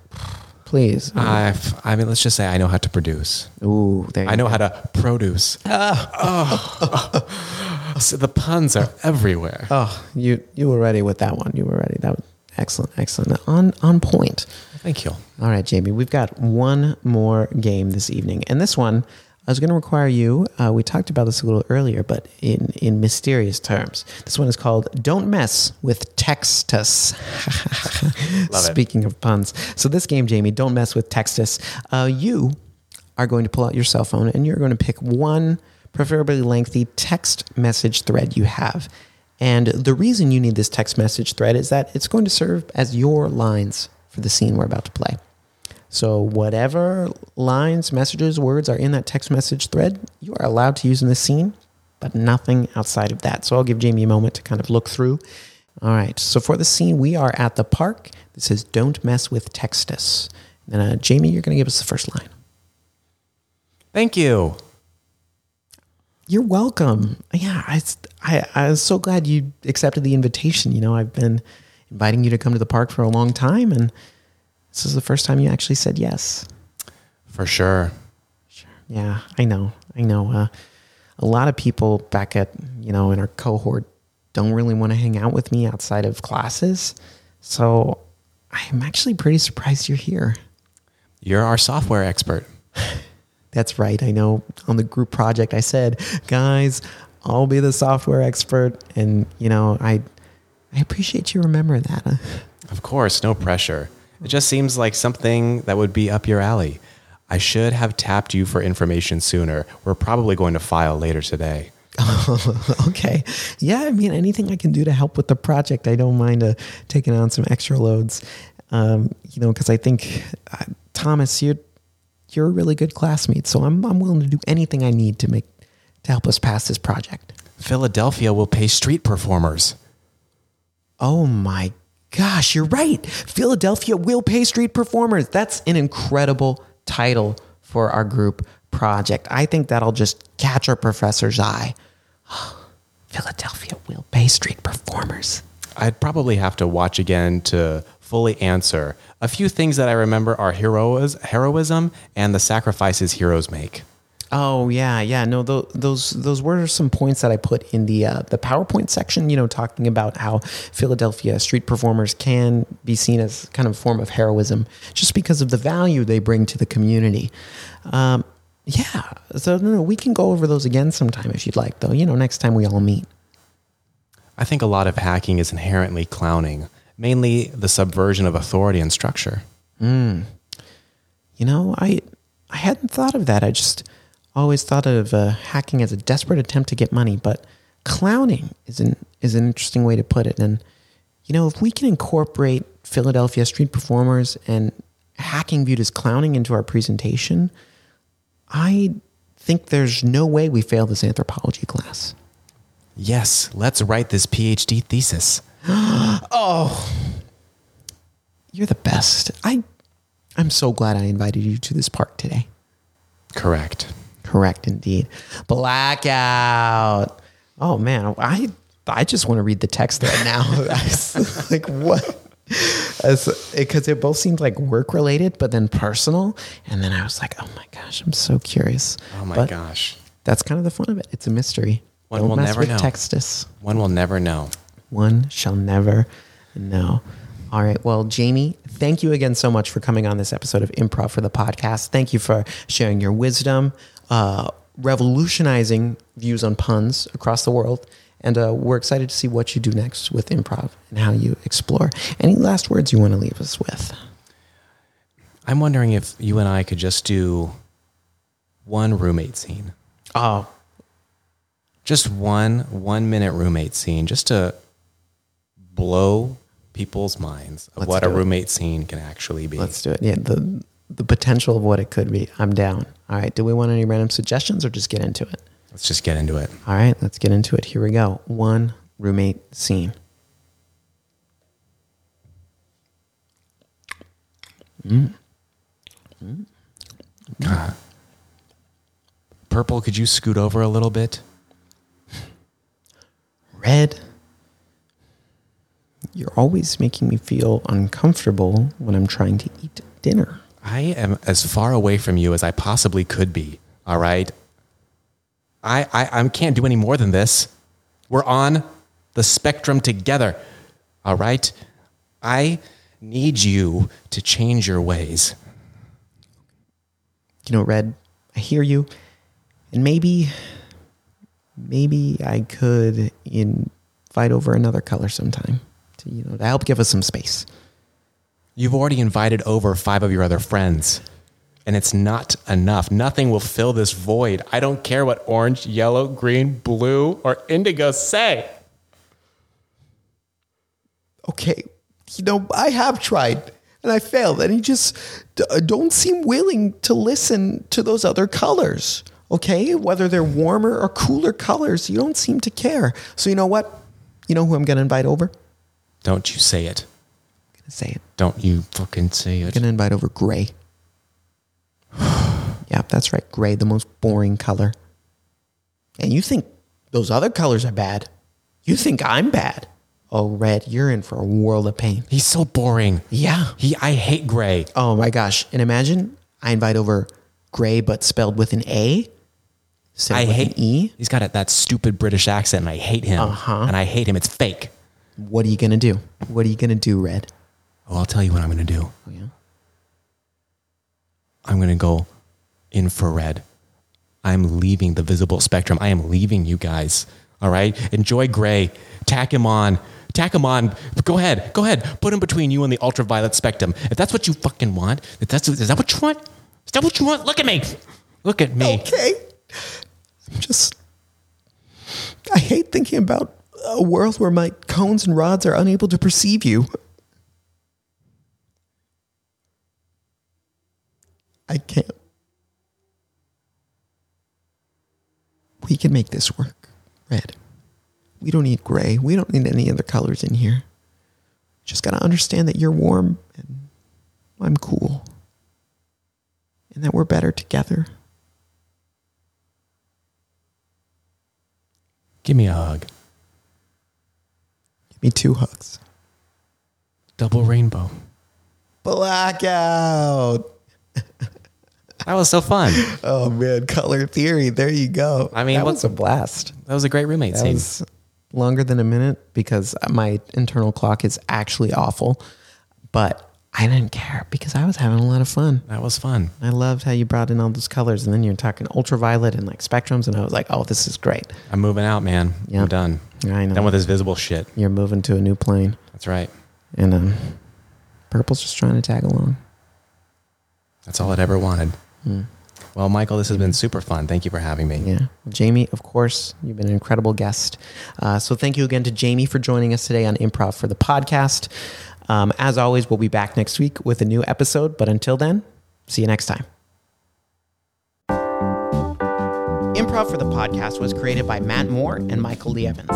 Please. Let's just say I know how to produce. Ooh, there you go. I know how to produce. So the puns are everywhere. Oh, you were ready with that one. You were ready. That was excellent. On point. Thank you. All right, Jaymie, we've got one more game this evening. And this one... I was going to require you, we talked about this a little earlier, but in mysterious terms. This one is called Don't Mess with Textus. Love it. Speaking of puns. So this game, Jaymie, Don't Mess with Textus. You are going to pull out your cell phone and you're going to pick one preferably lengthy text message thread you have. And the reason you need this text message thread is that it's going to serve as your lines for the scene we're about to play. So whatever lines, messages, words are in that text message thread, you are allowed to use in this scene, but nothing outside of that. So I'll give Jaymie a moment to kind of look through. All right. So for the scene, we are at the park. This is "Don't mess with Textus." And Jaymie, you're going to give us the first line. Thank you. You're welcome. Yeah, I was so glad you accepted the invitation. You know, I've been inviting you to come to the park for a long time, and this is the first time you actually said yes. For sure. Sure. Yeah, I know. A lot of people back at, you know, in our cohort don't really want to hang out with me outside of classes, so I'm actually pretty surprised you're here. You're our software expert. That's right. I know on the group project I said, guys, I'll be the software expert. And, you know, I appreciate you remembering that. Of course. No pressure. It just seems like something that would be up your alley. I should have tapped you for information sooner. We're probably going to file later today. Okay. Yeah. I mean, anything I can do to help with the project, I don't mind taking on some extra loads, you know, because I think, Thomas, you're a really good classmate, so I'm willing to do anything I need to help us pass this project. Philadelphia will pay street performers. Oh my gosh, you're right. Philadelphia will pay street performers. That's an incredible title for our group project. I think that'll just catch our professor's eye. Oh, Philadelphia will pay street performers. I'd probably have to watch again to fully answer. A few things that I remember are heroism and the sacrifices heroes make. Oh yeah. No, those were some points that I put in the PowerPoint section, you know, talking about how Philadelphia street performers can be seen as kind of a form of heroism just because of the value they bring to the community. Yeah. So no, we can go over those again sometime if you'd like, though, you know, next time we all meet. I think a lot of hacking is inherently clowning, mainly the subversion of authority and structure. You know, I hadn't thought of that. I just always thought of hacking as a desperate attempt to get money, but clowning is an interesting way to put it. And, you know, if we can incorporate Philadelphia street performers and hacking viewed as clowning into our presentation, I think there's no way we fail this anthropology class. Yes, let's write this PhD thesis. Oh, you're the best. I'm so glad I invited you to this park today. Correct indeed. Blackout. Oh man, I just want to read the text right now. Like what? Because it both seemed like work related, but then personal, and then I was like, oh my gosh, I'm so curious. Oh my gosh, that's kind of the fun of it. It's a mystery. One will never know. Textus. One will never know. One shall never know. All right. Well, Jaymie, thank you again so much for coming on this episode of Improv for the Podcast. Thank you for sharing your wisdom, revolutionizing views on puns across the world. And we're excited to see what you do next with improv and how you explore. Any last words you want to leave us with? I'm wondering if you and I could just do one roommate scene. Oh, just one-minute roommate scene, just to blow people's minds of what a roommate scene can actually be. Let's do it. Yeah, the potential of what it could be. I'm down. All right, do we want any random suggestions or just get into it? Let's just get into it. All right, let's get into it. Here we go. One roommate scene. Purple, could you scoot over a little bit? Red, you're always making me feel uncomfortable when I'm trying to eat dinner. I am as far away from you as I possibly could be, all right? I can't do any more than this. We're on the spectrum together, all right? I need you to change your ways. You know, Red, I hear you, and maybe I could invite over another color sometime to, you know, to help give us some space. You've already invited over 5 of your other friends, and it's not enough. Nothing will fill this void. I don't care what orange, yellow, green, blue, or indigo say. Okay, you know, I have tried. and I failed. And he just don't seem willing to listen to those other colors, okay? Whether they're warmer or cooler colors, you don't seem to care. So you know what? You know who I'm going to invite over? Don't you say it. I'm going to say it. Don't you fucking say it. I'm going to invite over gray. Yeah, that's right. Gray, the most boring color. And you think those other colors are bad. You think I'm bad. Oh, red, you're in for a world of pain. He's so boring. Yeah. I hate gray. Oh, my gosh. And imagine I invite over gray, but spelled with an A. I hate E. He's got that stupid British accent, and I hate him. Uh-huh. And I hate him. It's fake. What are you going to do? What are you going to do, Red? Oh, I'll tell you what I'm going to do. Oh, yeah? I'm going to go infrared. I'm leaving the visible spectrum. I am leaving you guys. All right? Enjoy gray. Tack him on. Tack him on. Go ahead. Go ahead. Put him between you and the ultraviolet spectrum. If that's what you fucking want, is that what you want? Is that what you want? Look at me. Look at me. Okay. I hate thinking about a world where my cones and rods are unable to perceive you. I can't. We can make this work, Red. We don't need gray. We don't need any other colors in here. Just got to understand that you're warm and I'm cool. And that we're better together. Give me a hug. Give me 2 hugs. Double rainbow. Blackout. That was so fun. Oh, man. Color theory. There you go. I mean, that was a blast. That was a great roommate scene. That was longer than a minute because my internal clock is actually awful. But I didn't care because I was having a lot of fun. That was fun. I loved how you brought in all those colors. And then you're talking ultraviolet and like spectrums. And I was like, oh, this is great. I'm moving out, man. Yep. I'm done. I know. Done with this visible shit. You're moving to a new plane. That's right. And Purple's just trying to tag along. That's all I'd ever wanted. Well, Michael, this has been super fun. Thank you for having me. Yeah. Jaymie, of course, you've been an incredible guest. So thank you again to Jaymie for joining us today on Improv for the Podcast. As always, we'll be back next week with a new episode. But until then, see you next time. Improv for the Podcast was created by Matt Moore and Michael Lee Evans.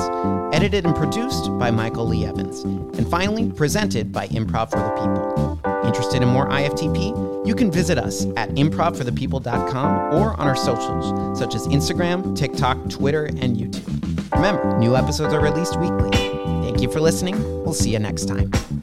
Edited and produced by Michael Lee Evans. And finally, presented by Improv for the People. Interested in more IFTP? You can visit us at improvforthepeople.com or on our socials, such as Instagram, TikTok, Twitter, and YouTube. Remember, new episodes are released weekly. Thank you for listening. We'll see you next time.